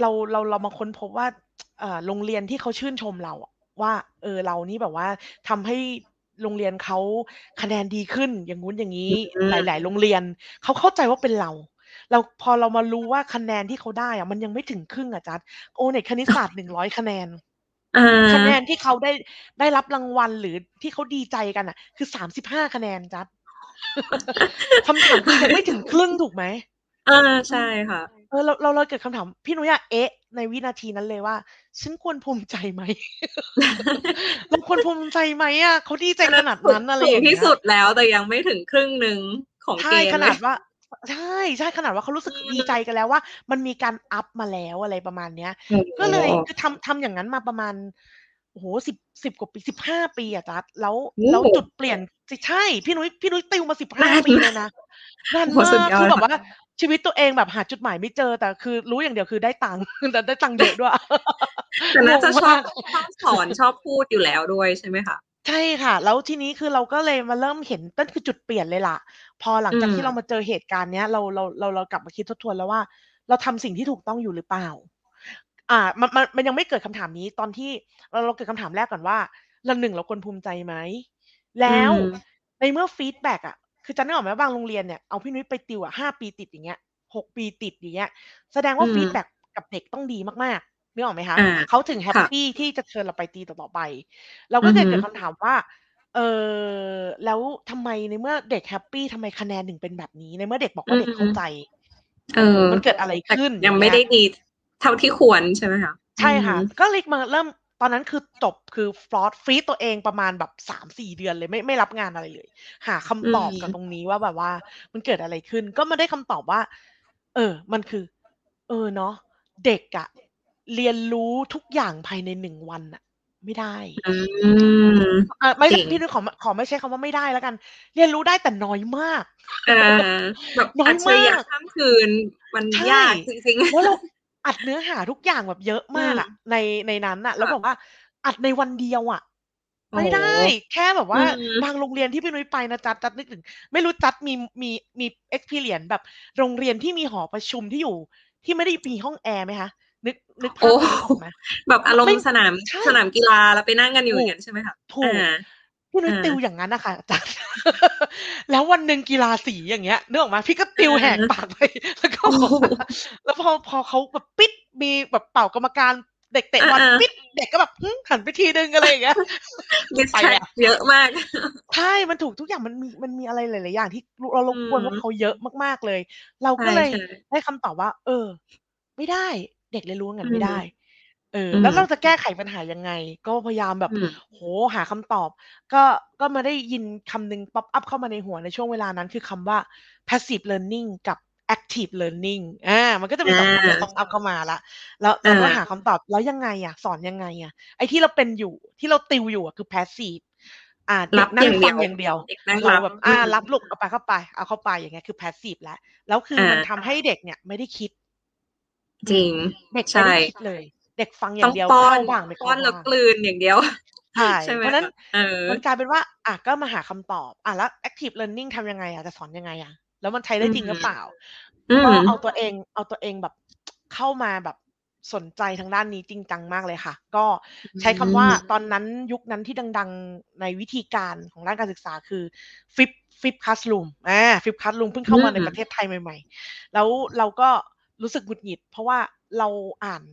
เรามาค้นพบว่าโรงเรียนที่เขาชื่นชมเราว่าเรานี่แบบว่าทำให้โรงเรียนเขาคะแนนดีขึ้นอย่างงู้นอย่างนี้หลายๆโรงเรียนเขาเข้าใจว่าเป็นเราพอเรามารู้ว่าคะแนนที่เขาได้มันยังไม่ถึงครึ่งจัดในคณิตศาสตร์100คะแนนคะแนนที่เขาได้รับรางวัลหรือที่เขาดีใจกันคือ35คะแนนจัดคำถามคือยังไม่ถึงครึ่งถูกไหมใช่ค่ะเราเลยเกิดคำถามพี่นุ้ยในวินาทีนั้นเลยว่าฉันควรภูมิใจไหมเราควรภูมิใจไหมเขาดีใจขนาดนั้นอะไรอย่างเงี้ยที่สุดแล้วแต่ยังไม่ถึงครึ่งนึงของเกมขนาดว่าใช่ขนาดว่าเขารู้สึกดีใจกันแล้วว่ามันมีการอัพมาแล้วอะไรประมาณเนี้ยก็เลยคือทำอย่างนั้นมาประมาณโอ้โห10กว่าปี15ปีจัดแล้วจุดเปลี่ยนใช่พี่นุ้ยติวมา15ปีเลยนะนั่นมากคือแบบว่าชีวิตตัวเองแบบหาจุดหมายไม่เจอแต่คือรู้อย่างเดียวคือได้ตังค์แต่ได้ตังค์เยอะด้วยแต่น่าจะชอบสอนชอบพูดอยู่แล้วด้วยใช่ไหมคะใช่ค่ะแล้วทีนี้คือเราก็เลยมาเริ่มเห็นนั่นคือจุดเปลี่ยนเลยล่ะพอหลังจากที่เรามาเจอเหตุการณ์เนี้ยเรากลับมาคิดทบทวนแล้วว่าเราทำสิ่งที่ถูกต้องอยู่หรือเปล่ามันยังไม่เกิดคำถามนี้ตอนที่เราเกิดคำถามแรกก่อนว่าเราควรภูมิใจไหมแล้วในเมื่อฟีดแบ็กคือจะนึกออกไหมบางโรงเรียนเนี่ยเอาพี่นุ้ยไปติว5ปีติดอย่างเงี้ย6ปีติดอย่างเงี้ยแสดงว่าฟีดแบ็กกับเด็กต้องดีมากๆนึกออกไหมคะเขาถึงแฮปปี้ที่จะเชิญเราไปตีต่อไปเราก็เลยเกิดคำถามว่าแล้วทำไมในเมื่อเด็กแฮปปี้ทำไมคะแนนถึงเป็นแบบนี้ในเมื่อเด็กบอกว่าเด็กเข้าใจมันเกิดอะไรขึ้นยังไม่ได้ดีเท่าที่ควรใช่ไหมคะใช่ค่ะก็เลยมาเริ่มตอนนั้นคือจบคือฟลอตฟรีตัวเองประมาณแบบ 3-4 เดือนเลยไม่รับงานอะไรเลยหาคำตอบกับตรงนี้ว่าแบบว่ามันเกิดอะไรขึ้นก็มาได้คำตอบว่ามันคือเนาะเด็กเรียนรู้ทุกอย่างภายใน1วันไม่ได้ไม่พี่นุ้ยขอไม่ใช้คำว่าไม่ได้แล้วกันเรียนรู้ได้แต่น้อยมากแบบน้อยมากข้ามคืนมันยากจริงๆอัดเนื้อหาทุกอย่างแบบเยอะมากในนั้นแล้วบอกว่าอัดในวันเดียวไม่ได้แค่แบบว่าบางโรงเรียนที่พี่นุ้ยไปนะจัดนึกถึงไม่รู้จัดมี experience แบบโรงเรียนที่มีหอประชุมที่อยู่ที่ไม่ได้มีห้องแอร์ไหมคะนึกภาพออกไหมแบบอารมณ์สนามกีฬาแล้วไปนั่งกันอยู่อย่างนั้นใช่ไหมคะถูก พี่นุ้ยติวอย่างนั้นนะคะอาจารย์แล้ววันนึงกีฬาสีอย่างเงี้ยนึกออกมั้ยพี่ก็ติวแหกปากไปแล้วก็แล้วพอเค้าแบบปิดมีแบบเป่ากรรมการเด็กเตะบอลปิดเด็กก็แบบหันไปทีนึงอะไรอย่างเงี้ยไปอ่ะเยอะมากใช่มันถูกทุกอย่างมันมีอะไรหลายๆอย่างที่เรารบกวนพวกเค้าเยอะมากๆเลยเราก็เลยได้คำตอบว่าไม่ได้เด็กเรียนรู้งั้นไม่ได้แล้วเราจะแก้ไขปัญหายังไงก็พยายามแบบโหหาคำตอบก็มาได้ยินคำหนึ่งป๊อปอัพเข้ามาในหัวในช่วงเวลานั้นคือคำว่า passive learning กับ active learning มันก็จะมีสองคำป๊อปอัพเข้ามาละแล้วเราก็หาคำตอบแล้วยังไงอ่ะสอนยังไงอ่ะไอ้ที่เราเป็นอยู่ที่เราติวอยู่อ่ะคือ passive รับนั่งฟังอย่างเดียวเราแบบรับลูกเอาไปเข้าไปอย่างเงี้ยคือ passive แล้วคือมันทำให้เด็กเนี่ยไม่ได้คิดจริงเด็กไม่ได้คิดเลยเด็กฟังอย่างเดียวป้อนว่างไม่ป้อนแล้วกลืนอย่างเดียวใช่เพราะนั้นมันกลายเป็นว่าก็มาหาคำตอบแล้ว active learning ทำยังไงจะสอนยังไงแล้วมันใช้ได้จริงหรือเปล่าก็เอาตัวเองแบบเข้ามาแบบสนใจทางด้านนี้จริงจังมากเลยค่ะก็ใช้คำว่าตอนนั้นยุคนั้นที่ดังๆในวิธีการของด้านการศึกษาคือ flip classroom flip classroom เพิ่งเข้ามาในประเทศไทยใหม่ๆแล้วเราก็รู้สึกหงุดหงิดเพราะว่าเราอ่าน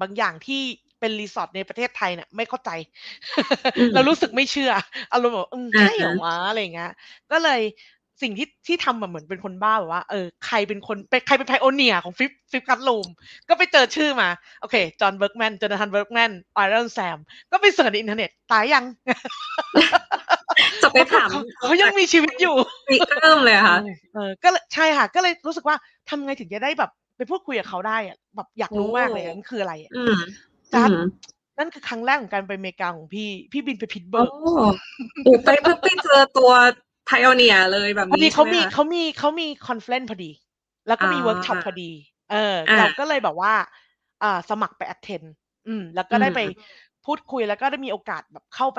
บางอย่างที่เป็นรีสอร์ทในประเทศไทยเนี่ยไม่เข้าใจ เรารู้สึกไม่เชื่ออารมณ์แบบใช่เหรอวะอะไรเงี้ยก็เลยสิ่งที่ทำเหมือนเป็นคนบ้าแบบว่าใครเป็นคนใครเป็นไพโอเนียร์ของฟลิปคัทลูมก็ไปเจอชื่อมาโอเคจอห์นเบิร์กแมนจอนาธานเบิร์กแมนไอรอนแซมก็ไปเสิร์ชในอินเทอร์เน็ตตายยัง จะไปถามเขายังมีชีวิตอยู่เริ่มเลยค่ะก็ใช่ค่ะก็เลยรู้สึกว่าทำไงถึงจะได้แบบไปพูดคุยกับเขาได้อ่ะแบบอยากรู้มากเลยนั่นคืออะไรจัดนั่นคือครั้งแรกของการไปอเมริกาของพี่บินไปพิตต์เบิร์กไปเจอตัวไพโอเนียร์เลยแบบนี้เขามีคอนเฟลนซ์พอดีแล้วก็มีเวิร์กช็อปพอดีเราก็เลยแบบว่าสมัครไปแอทเทนแล้วก็ได้ไปพูดคุยแล้วก็ได้มีโอกาสแบบเข้าไ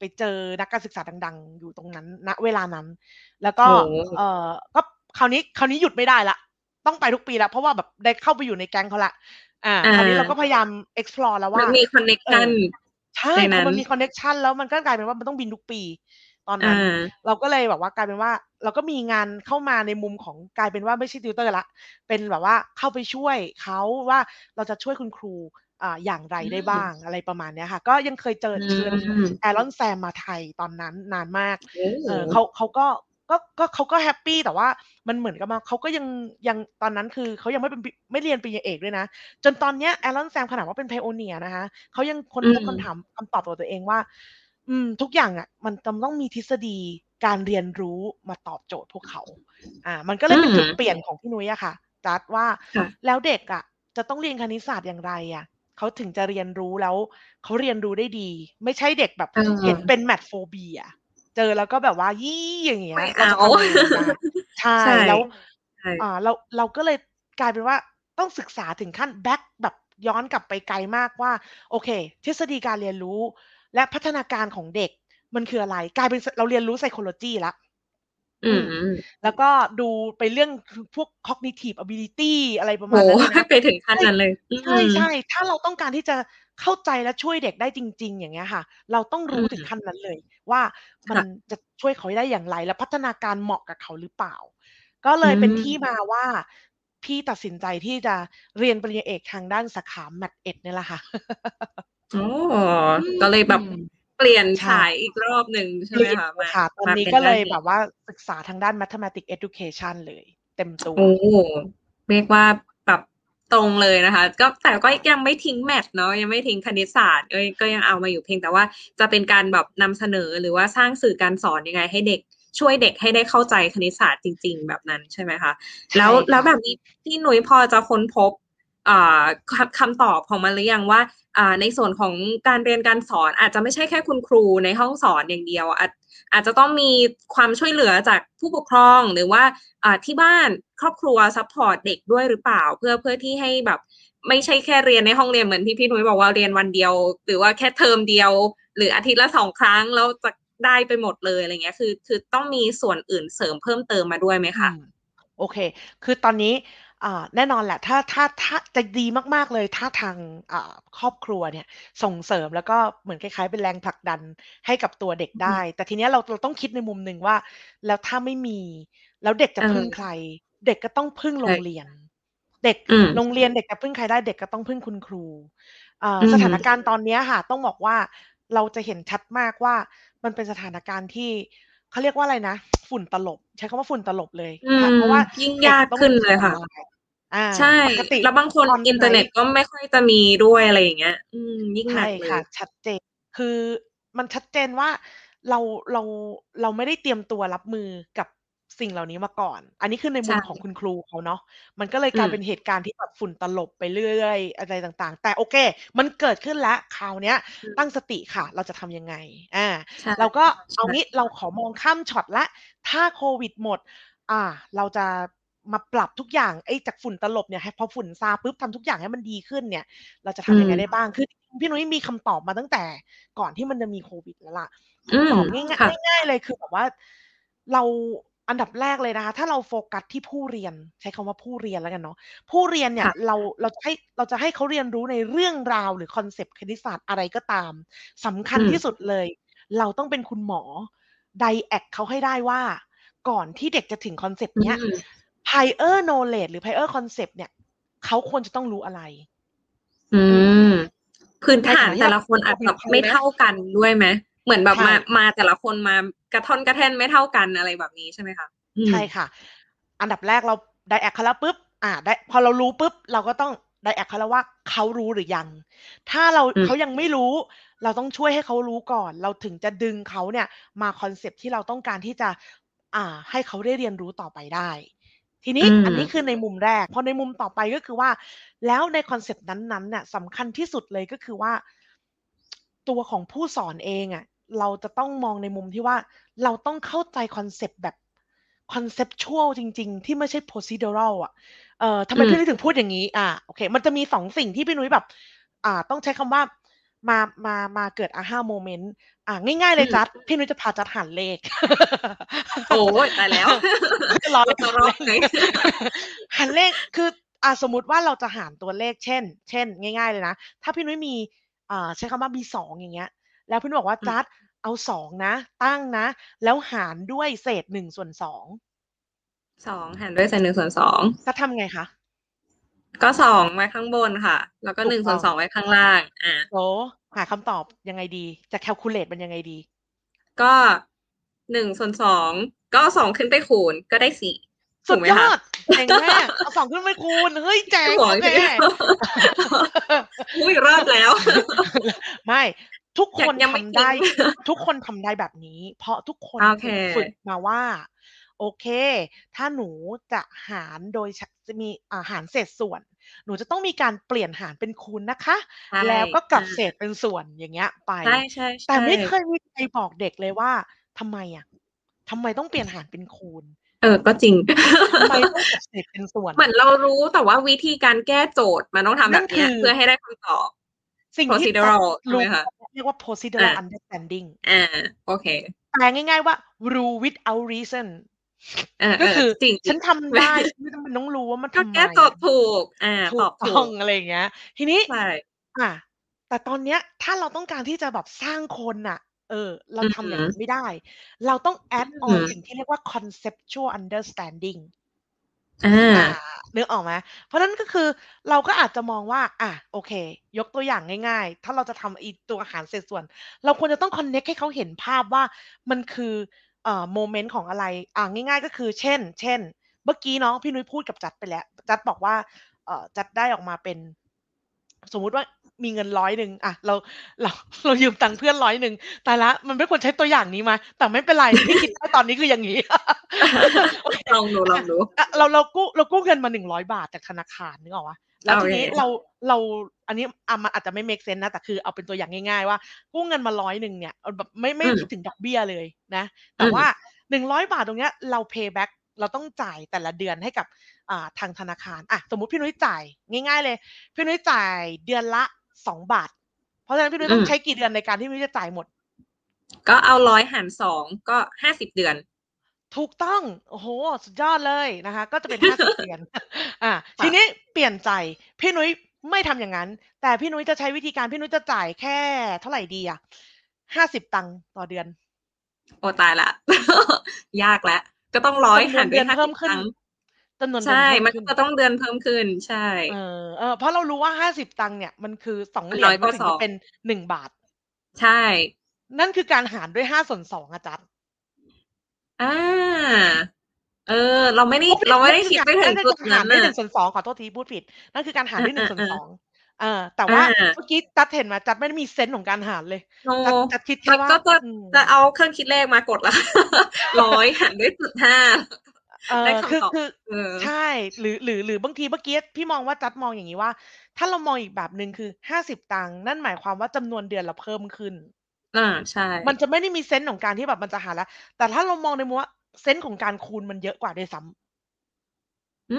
ปเจอนักการศึกษาดังๆอยู่ตรงนั้นณเวลานั้นแล้วก็ก็คราวนี้หยุดไม่ได้ละต้องไปทุกปีแล้วเพราะว่าแบบได้เข้าไปอยู่ในแก๊งเขาละคราวนี้เราก็พยายาม explore แล้วว่ามันมี connection ใช่มันมี connection แล้วมันก็กลายเป็นว่ามันต้องบินทุกปีตอนนั้นเราก็เลยแบบว่ากลายเป็นว่าเราก็มีงานเข้ามาในมุมของกลายเป็นว่าไม่ใช่ติวเตอร์ละเป็นแบบว่าเข้าไปช่วยเขาว่าเราจะช่วยคุณครูอย่างไรได้บ้างอะไรประมาณนี้ค่ะก็ยังเคยเจอแอรอนแซมมาไทยตอนนั้นนานมากเขาก็เขาก็แฮปปี้แต่ว่ามันเหมือนกับมาเขาก็ยังตอนนั้นคือเขายังไม่เรียนปริญญาเอกด้วยนะจนตอนเนี้ยแอรอนแซมขนาดว่าเป็นไพโอเนียร์นะคะเขายังค้นพบคำถามคำตอบตัวเองว่าทุกอย่างอ่ะมันจำต้องมีทฤษฎีการเรียนรู้มาตอบโจทย์พวกเขามันก็เลยเป็นจุดเปลี่ยนของพี่นุ้ยอะค่ะจัดว่าแล้วเด็กอ่ะจะต้องเรียนคณิตศาสตร์อย่างไรอ่ะเขาถึงจะเรียนรู้แล้วเขาเรียนรู้ได้ดีไม่ใช่เด็กแบบเห็นเป็นแมทโฟเบียเจอแล้วก็แบบว่ายี่อย่างเงี้ยใช่แล้วเราก็เลยกลายเป็นว่าต้องศึกษาถึงขั้นแบ็คแบบย้อนกลับไปไกลมากว่าโอเคทฤษฎีการเรียนรู้และพัฒนาการของเด็กมันคืออะไรกลายเป็นเราเรียนรู้ psychology ละแล้วก็ดูไปเรื่องพวก cognitive ability อะไรประมาณนั้นนะไปถึงขั้นนั้นเลยใช่ถ้าเราต้องการที่จะเข้าใจและช่วยเด็กได้จริงๆอย่างเงี้ยค่ะเราต้องรู้ถึงขั้นนั้นเลยว่ามันจะช่วยเขาได้อย่างไรและพัฒนาการเหมาะกับเขาหรือเปล่าก็เลยเป็นที่มาว่าพี่ตัดสินใจที่จะเรียนปริญญาเอกทางด้านสาขาแมทเอ็ดเนี่ยแหละค่ะก็เลยแบบเปลี่ยนสายอีกรอบหนึ่งใช่ไหมคะค่ะตอนนี้ก็เลยแบบว่าศึกษาทางด้าน Mathematics Education เลยเต็มตัวโอ้เรียกว่าแบบตรงเลยนะคะก็แต่ก็ยังไม่ทิ้งแมทเนาะยังไม่ทิ้งคณิตศาสตร์ก็ยังเอามาอยู่เพียงแต่ว่าจะเป็นการแบบนำเสนอหรือว่าสร้างสื่อการสอนยังไงให้เด็กช่วยเด็กให้ได้เข้าใจคณิตศาสตร์จริงๆแบบนั้นใช่ไหมคะแล้วแบบนี้พี่หนุ่ยพอจะค้นพบคำตอบของมันหรือยังว่าในส่วนของการเรียนการสอนอาจจะไม่ใช่แค่คุณครูในห้องสอนอย่างเดียวอาจจะต้องมีความช่วยเหลือจากผู้ปกครองหรือว่าที่บ้านครอบครัวซัพพอร์ตเด็กด้วยหรือเปล่าเพื่อที่ให้แบบไม่ใช่แค่เรียนในห้องเรียนเหมือนที่พี่นุ้ยบอกว่าเรียนวันเดียวหรือว่าแค่เทอมเดียวหรืออาทิตย์ละ2ครั้งแล้วจะได้ไปหมดเลยอะไรเงี้ยคือต้องมีส่วนอื่นเสริมเพิ่มเติมมาด้วยไหมคะโอเคคือตอนนี้ แน่นอนแหละถ้าจะดีมากๆเลยถ้าทางครอบครัวเนี่ยส่งเสริมแล้วก็เหมือนคล้ายๆเป็นแรงผลักดันให้กับตัวเด็กได้แต่ทีเนี้ยเราต้องคิดในมุมหนึ่งว่าแล้วถ้าไม่มีแล้วเด็กจะพึ่งใครเด็กก็ต้องพึ่งโรงเรียนเด็กโรงเรียนเด็กจะพึ่งใครได้เด็กก็ต้องพึ่งคุณครูสถานการณ์ตอนนี้ค่ะต้องบอกว่าเราจะเห็นชัดมากว่ามันเป็นสถานการณ์ที่เขาเรียกว่าอะไรนะฝุ่นตลบใช้คำว่าฝุ่นตลบเลยเพราะว่ายิ่งยากขึ้นเลยค่ะใช่แล้วบางคนอินเทอร์เน็ตก็ไม่ค่อยจะมีด้วยอะไรอย่างเงี้ยยิ่งหนักเลยค่ะชัดเจนคือมันชัดเจนว่าเราไม่ได้เตรียมตัวรับมือกับสิ่งเหล่านี้มาก่อนอันนี้คือในมุมของคุณครูเขาเนาะมันก็เลยกลายเป็นเหตุการณ์ที่แบบฝุ่นตลบไปเรื่อยอะไรต่างๆแต่โอเคมันเกิดขึ้นแล้วคราวเนี้ยตั้งสติค่ะเราจะทำยังไงเราก็เอางี้เราขอมองข้ามช็อตละถ้าโควิดหมดเราจะมาปรับทุกอย่างไอ้จากฝุ่นตลบเนี่ยให้พอฝุ่นซาปุ๊บทำทุกอย่างให้มันดีขึ้นเนี่ยเราจะทำยังไงได้บ้างคือพี่นุ้ยมีคำตอบมาตั้งแต่ก่อนที่มันจะมีโควิดแล้วล่ะตอบง่ายๆเลยคือแบบว่าเราอันดับแรกเลยนะคะถ้าเราโฟกัสที่ผู้เรียนใช้คำว่าผู้เรียนแล้วกันเนาะผู้เรียนเนี่ยเราจะให้เขาเรียนรู้ในเรื่องราวหรือคอนเซปต์คณิตศาสตร์อะไรก็ตามสำคัญที่สุดเลยเราต้องเป็นคุณหมอไดแอคเขาให้ได้ว่าก่อนที่เด็กจะถึงคอนเซปต์เนี้ย prior knowledge หรือ prior concept เนี่ยเขาควรจะต้องรู้อะไรพื้นฐานแต่ละคนอาจจะไม่เท่ากันด้วยไหมเหมือนแบบมาแต่ละคนมากระท่อนกระแท่นไม่เท่ากันอะไรแบบนี้ใช่ไหมคะใช่ค่ะอันดับแรกเราได้แอคเขาแล้วปุ๊บได้พอเรารู้ปุ๊บเราก็ต้องได้แอคเขาแล้วว่าเขารู้หรือยังถ้าเขายังไม่รู้เราต้องช่วยให้เขารู้ก่อนเราถึงจะดึงเขาเนี่ยมาคอนเซปต์ที่เราต้องการที่จะให้เขาได้เรียนรู้ต่อไปได้ทีนี้อันนี้คือในมุมแรกพอในมุมต่อไปก็คือว่าแล้วในคอนเซปต์นั้นๆเนี่ยสำคัญที่สุดเลยก็คือว่าตัวของผู้สอนเองอ่ะเราจะต้องมองในมุมที่ว่าเราต้องเข้าใจคอนเซปต์แบบคอนเซปชวลจริงๆที่ไม่ใช่ procedural อ่ะทำไมพี่นุ้ยถึงพูดอย่างนี้โอเคมันจะมีสองสิ่งที่พี่นุ้ยแบบต้องใช้คำว่ามาเกิดaha momentง่ายๆเลยจัดพี่นุ้ยจะพาจัดหันเลขโอ้ยตายแล้วรอจะรอไหนหันเลขคือสมมติว่าเราจะหารตัวเลขเช่นง่ายๆเลยนะถ้าพี่นุ้ยมีใช้คำว่ามี2อย่างเงี้ยแล้วเพื่อนบอกว่าจัดเอา2นะตั้งนะแล้วหารด้วยเศษ1ส่วน2 2หารด้วยเศษ1ส่วน2จะทำไงคะก็2ไว้ข้างบนค่ะแล้วก็1ส่วน2ไว้ข้างล่างโหหาคำตอบยังไงดีจะแคลคูลเลตมันยังไงดีก็1ส่วน2ก็2ขึ้นไปคูณก็ได้4สุดยอดเจ๋งแม่เอา2ขึ้นไปคูณเฮ้ยเจ๋งแม่อุ้ยรอดแล้วไม่ทุกคนทำได้ทุกคนทำได้แบบนี้เพราะทุกคนฝึกมาว่าโอเคถ้าหนูจะหารโดยจะมีหารเศษส่วนหนูจะต้องมีการเปลี่ยนหารเป็นคูณนะคะแล้วก็กลับเศษเป็นส่วนอย่างเงี้ยไปแต่ไม่เคยมีใครบอกเด็กเลยว่าทำไมต้องเปลี่ยนหารเป็นคูณก็จริงไปต้องจัดเสร็จเป็นส่วนเหมือนเรารู้แต่ว่าวิธีการแก้โจทย์มันต้องทำแบบนี้เพื่อให้ได้คำตอบสิ่งที่เราเรียกว่า procedural understanding โอเคแปลง่ายๆว่า rule without reason ก็คือฉันทำได้ไม่จำเป็นต้องรู้ว่ามันทำไมก็แก้ตอบถูกตอบถูกอะไรอย่างเงี้ยทีนี้แต่ตอนเนี้ยถ้าเราต้องการที่จะแบบสร้างคนน่ะเราทำอย่างนั้นไม่ได้เราต้องแอดออนสิ่งที่เรียกว่า conceptual understanding นึกออกไหมเพราะนั้นก็คือเราก็อาจจะมองว่าโอเคยกตัวอย่างง่ายๆถ้าเราจะทำอีตัวอาหารเศษส่วนเราควรจะต้อง connect ให้เขาเห็นภาพว่ามันคือโมเมนต์ของอะไรง่ายๆก็คือเช่นเมื่อกี้น้องพี่นุ้ยพูดกับจัดไปแล้วจัดบอกว่าจัดได้ออกมาเป็นสมมุติว่ามีเงิน100เรายืมตังค์เพื่อน100แต่ละมันไม่ควรใช้ตัวอย่างนี้มาแต่ไม่เป็นไรที่คิดว่าตอนนี้คืออย่างนี้ลองดูเรากู้เงินมา100 บาทจากธนาคารนึกออกวะแล้วทีนี้เราอันนี้มันอาจจะไม่เมคเซนส์นะแต่คือเอาเป็นตัวอย่างง่ายๆว่ากู้เงินมา100เนี่ยแบบไม่คิดถึงดอกเบี้ยเลยนะแต่ว่า100 บาทตรงเนี้ยเราเพย์แบ็คเราต้องจ่ายแต่ละเดือนให้กับทางธนาคารสมมุติพี่นุ้ยจ่ายง่ายๆเลยพี่นุ้ยจ่ายเดือนละ2 บาทเพราะฉะนั้นพี่นุ้ยต้องใช้กี่เดือนในการที่พี่จะจ่ายหมดก็เอา100 หาร 2ก็50 เดือน ถูกต้องโอ้โหสุดยอดเลยนะคะก็จะเป็น50เหรียญทีนี้เปลี่ยนใจพี่นุ้ยไม่ทำอย่างนั้นแต่พี่นุ้ยจะใช้วิธีการพี่นุ้ยจะจ่ายแค่เท่าไหร่ดีอ่ะ50ตังค์ต่อเดือนโอ้ตายละ ยากละก็ต้องร้อยหันด้วย50ตังค์จำนวนเดือนใช่มันก็ต้องเดือนเพิ่มขึ้นใช่เพราะเรารู้ว่า50ตังค์เนี่ยมันคือ2เหรียญมันถึงจะเป็น1บาทใช่นั่นคือการหารด้วย5/2อาจารย์เราไม่ได้คิดไปถึงจุดนั้นนะ 1/2 ขอโทษทีพูดผิดนั่นคือการหารด้วย 1/2 แต่ว่าเมื่อกี้จัดเห็นมาจัดไม่ได้มีเซนส์ของการหารเลยจัดคิดแค่ว่าก็จะเอาเครื่องคิดเลขมากดละ100 หารด้วย 0.5 คือใช่หรือบางทีเมื่อกี้พี่มองว่าจัดมองอย่างนี้ว่าถ้าเรามองอีกแบบนึงคือ50ตังค์นั่นหมายความว่าจำนวนเดือนเราเพิ่มขึ้นใช่มันจะไม่ได้มีเซนส์ของการที่แบบมันจะหาแล้วแต่ถ้าเรามองในมุมว่าเซนส์ของการคูณมันเยอะกว่าด้วยซ้ำ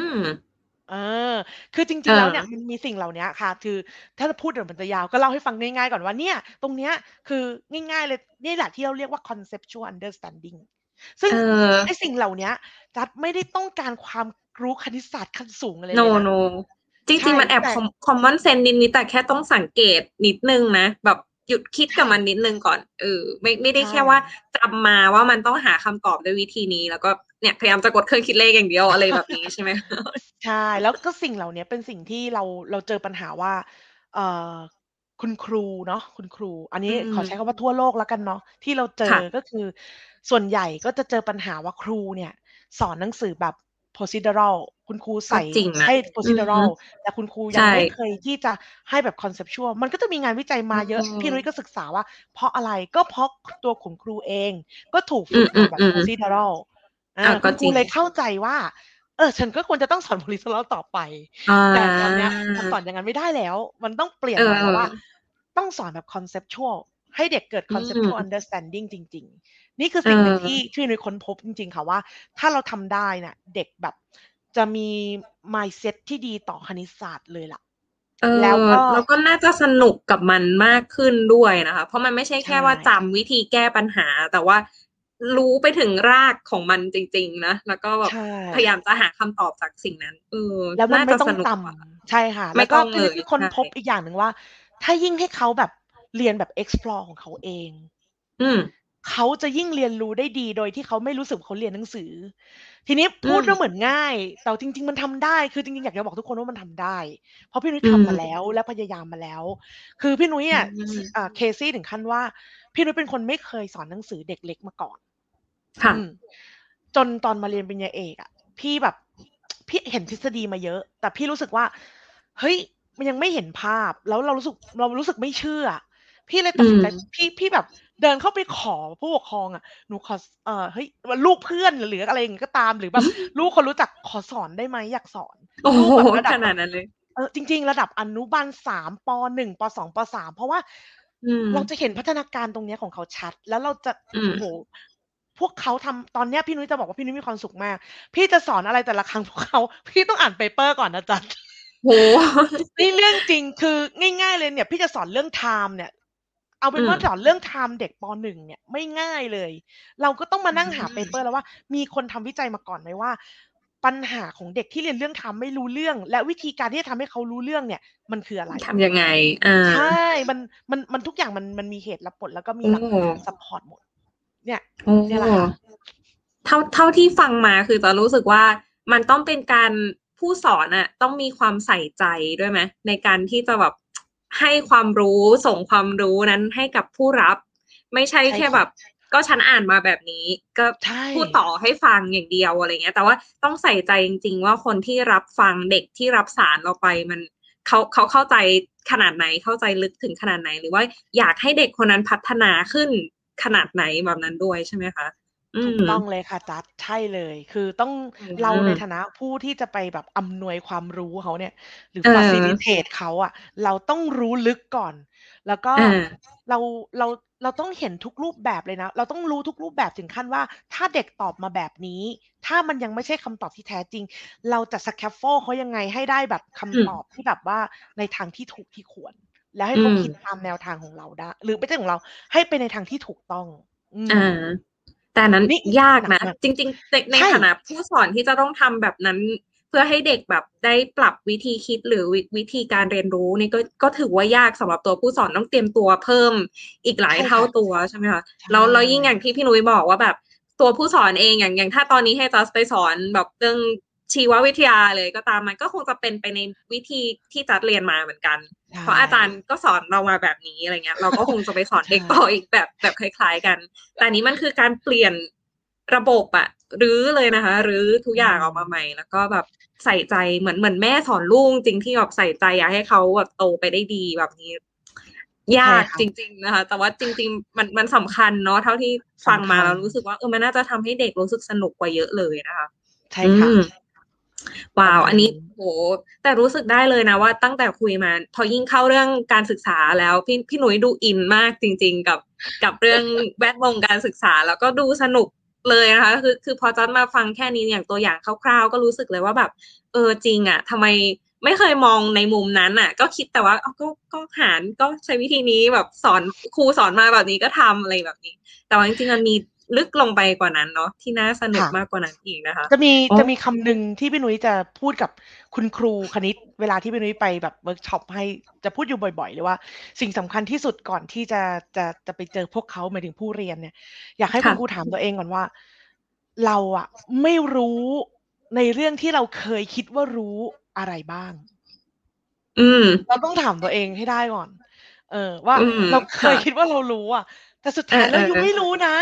คือจริงๆแล้วเนี่ยมันมีสิ่งเหล่านี้ค่ะคือถ้าจะพูดเดี๋ยวมันจะยาวก็เล่าให้ฟังง่ายๆก่อนว่าเนี่ยตรงเนี้ยคือง่ายๆเลยนี่แหละที่เราเรียกว่า conceptual understanding ซึ่งไอ้สิ่งเหล่านี้จัดไม่ได้ต้องการความรู้คณิตศาสตร์ขั้นสูงอะไรเลยno จริงๆมันแอบ common sense นิดๆแต่แค่ต้องสังเกตนิดนึงนะแบบหยุดคิดกับมันนิดนึงก่อนไม่ได้แค่ว่าจำมาว่ามันต้องหาคำตอบด้วยวิธีนี้แล้วก็เนี่ยพยายามจะกดเครื่องคิดเลขอย่างเดียวอะไรแบบนี้ใช่ไหมใช่แล้วก็สิ่งเหล่านี้เป็นสิ่งที่เราเจอปัญหาว่าคุณครูเนาะคุณครูอันนี้ขอใช้คำว่าทั่วโลกแล้วกันเนาะที่เราเจอก็คือส่วนใหญ่ก็จะเจอปัญหาว่าครูเนี่ยสอนหนังสือแบบ procedural คุณครูใส่ให้ procedural แต่คุณครูยังไม่เคยที่จะให้แบบ conceptual มันก็จะมีงานวิจัยมาเยอะพี่นุ้ยก็ศึกษาว่าเพราะอะไรก็เพราะตัวของครูเองก็ถูกฝึกแบบ procedural คุณครูเลยเข้าใจว่าฉันก็ควรจะต้องสอน procedural ต่อไปแต่ตอนนี้มันสอนอย่างนั้นไม่ได้แล้วมันต้องเปลี่ยนแล้วว่าต้องสอนแบบ conceptual ให้เด็กเกิด conceptual understanding จริงๆนี่คือสิ่งหนึ่งที่พี่นุ้ยค้นพบจริงๆค่ะว่าถ้าเราทำได้น่ะเด็กแบบจะมี mindset ที่ดีต่อคณิตศาสตร์เลยล่ะแล้วก็น่าจะสนุกกับมันมากขึ้นด้วยนะคะเพราะมันไม่ใช่แค่ว่าจำวิธีแก้ปัญหาแต่ว่ารู้ไปถึงรากของมันจริงๆนะแล้วก็แบบพยายามจะหาคำตอบจากสิ่งนั้นแล้วมันไม่ต้องจำใช่ค่ะแล้วก็ที่คนพบอีกอย่างหนึ่งว่าถ้ายิ่งให้เขาแบบเรียนแบบ explore ของเขาเองเขาจะยิ่งเรียนรู้ได้ดีโดยที่เขาไม่รู้สึกเขาเรียนหนังสือทีนี้พูดว่าเหมือนง่ายแต่จริงๆมันทำได้คือจริงๆอยากจะบอกทุกคนว่ามันทำได้เพราะพี่นุ้ยทำมาแล้วและพยายามมาแล้วคือพี่นุ้ยเคซี่ถึงขั้นว่าพี่นุ้ยเป็นคนไม่เคยสอนหนังสือเด็กเล็กมาก่อนค่ะจนตอนมาเรียนปริญญาเอกอ่ะพี่เห็นทฤษฎีมาเยอะแต่พี่รู้สึกว่าเฮ้ยมันยังไม่เห็นภาพแล้วเรารู้สึกไม่เชื่อพี่เลยตัดสินใจพี่แบบเดินเข้าไปขอผู้ปกครองอ่ะหนูขอเฮ้ยลูกเพื่อนหรืออะไรอย่างงี้ก็ตามหรือแบบลูกคนรู้จักขอสอนได้ไหมอยากสอนโอ้โหขนาดนั้นเลยจริงๆระดับอนุบาล3ป.1ป.2ป.3เพราะว่าเราจะเห็นพัฒนาการตรงนี้ของเขาชัดแล้วเราจะโอ้โหพวกเขาทำตอนเนี้ยพี่นุ้ยจะบอกว่าพี่นุ้ยมีความสุขมากพี่จะสอนอะไรแต่ละครั้งพวกเขาพี่ต้องอ่านเปเปอร์ก่อนนะจ๊ะโอ้นี่เรื่องจริงคือง่ายๆเลยเนี่ยพี่จะสอนเรื่อง time เนี่ยเอาเป็นว่าสอนเรื่อง time เด็กป .1 เนี่ยไม่ง่ายเลยเราก็ต้องมานั่งหาเปเปอร์แล้วว่ามีคนทำวิจัยมาก่อนไหมว่าปัญหาของเด็กที่เรียนเรื่อง time ไม่รู้เรื่องและวิธีการที่จะทำให้เขารู้เรื่องเนี่ยมันคืออะไรทำยังไงใช่มันทุกอย่างมันมีเหตุและผลแล้วก็มีหลักการซัพพอร์ตหมดเนี่ยนี่แหละค่ะเท่าที่ฟังมาคือจะรู้สึกว่ามันต้องเป็นการผู้สอนน่ะต้องมีความใส่ใจด้วยไหมในการที่จะแบบให้ความรู้ส่งความรู้นั้นให้กับผู้รับไม่ใช่แค่แบบก็ฉันอ่านมาแบบนี้ก็พูดต่อให้ฟังอย่างเดียวอะไรเงี้ยแต่ว่าต้องใส่ใจจริงๆว่าคนที่รับฟังเด็กที่รับสารเราไปมันเขาเข้าใจขนาดไหนเข้าใจลึกถึงขนาดไหนหรือว่าอยากให้เด็กคนนั้นพัฒนาขึ้นขนาดไหนแบบนั้นด้วยใช่ไหมคะถูกต้องเลยค่ะจัดใช่เลยคือต้องเราในฐานะผู้ที่จะไปแบบอำนวยความรู้เขาเนี่ยหรือ facilitate เขาอ่ะเราต้องรู้ลึกก่อนแล้วก็เราต้องเห็นทุกรูปแบบเลยนะเราต้องรู้ทุกรูปแบบถึงขั้นว่าถ้าเด็กตอบมาแบบนี้ถ้ามันยังไม่ใช่คำตอบที่แท้จริงเราจะ scaffold เขายังไงให้ได้แบบคำตอบที่แบบว่าในทางที่ถูกที่ควรแล้วให้เขาคิดตามแนวทางของเราได้หรือไม่ใช่ของเราให้ไปในทางที่ถูกต้อง แต่นั้นยากนะจริงๆในฐานะผู้สอนที่จะต้องทำแบบนั้นเพื่อให้เด็กแบบได้ปรับวิธีคิดหรือวิธีการเรียนรู้นี่ก็ถือว่ายากสำหรับตัวผู้สอนต้องเตรียมตัวเพิ่มอีกหลายเท่าตัวใช่ไหมคะแล้วยิ่งอย่างที่พี่นุ้ยบอกว่าแบบตัวผู้สอนเองอย่างถ้าตอนนี้ให้จัสไปสอนแบบเรื่องชีววิทยาเลยก็ตามมันก็คงจะเป็นไปในวิธีที่จัดเรียนมาเหมือนกันเพราะอาจารย์ก็สอนเรามาแบบนี้อะไรเงี้ยเราก็คงจะไปสอนเด็กต่ออีกแบบคล้ายๆกันแต่นี้มันคือการเปลี่ยนระบบอะหรือเลยนะคะหรือทุกอย่างออกมาใหม่แล้วก็แบบใส่ใจเหมือนแม่สอนลูกจริงที่แบบใส่ใจอยากให้เขาแบบโตไปได้ดีแบบนี้ยากจริงๆนะคะแต่ว่าจริงๆมันสำคัญเนาะเท่าที่ฟังมาแล้วรู้สึกว่ามันน่าจะทำให้เด็กรู้สึกสนุกกว่าเยอะเลยนะคะใช่ค่ะว้าวอันนี้โหแต่รู้สึกได้เลยนะว่าตั้งแต่คุยมาพอยิ่งเข้าเรื่องการศึกษาแล้วพี่หนุ่ยดูอินมากจริงๆกับเรื่องแวดวงการศึกษาแล้วก็ดูสนุกเลยนะคะคือพอจัดมาฟังแค่นี้อย่างตัวอย่างคร่าวๆก็รู้สึกเลยว่าแบบจริงอ่ะทำไมไม่เคยมองในมุมนั้นอ่ะก็คิดแต่ว่าก็หารก็ใช้วิธีนี้แบบสอนครูสอนมาแบบนี้ก็ทำอะไรแบบนี้แต่ว่าจริงๆมันมีลึกลงไปกว่านั้นเนาะที่น่าสนุกมากกว่านั้นอีกนะคะจะมีคำหนึ่งที่พี่นุ้ยจะพูดกับคุณครูคณิตเวลาที่พี่นุ้ยไปแบบเวิร์กช็อปให้จะพูดอยู่บ่อยๆเลยว่าสิ่งสำคัญที่สุดก่อนที่จะไปเจอพวกเขาหมายถึงผู้เรียนเนี่ยอยากให้คุณครูถามตัวเองก่อนว่าเราอะไม่รู้ในเรื่องที่เราเคยคิดว่ารู้อะไรบ้างเราต้องถามตัวเองให้ได้ก่อนว่าเราเคยคิดว่าเรารู้อะแต่สุดท้ายแล้วยังไม่รู้นะ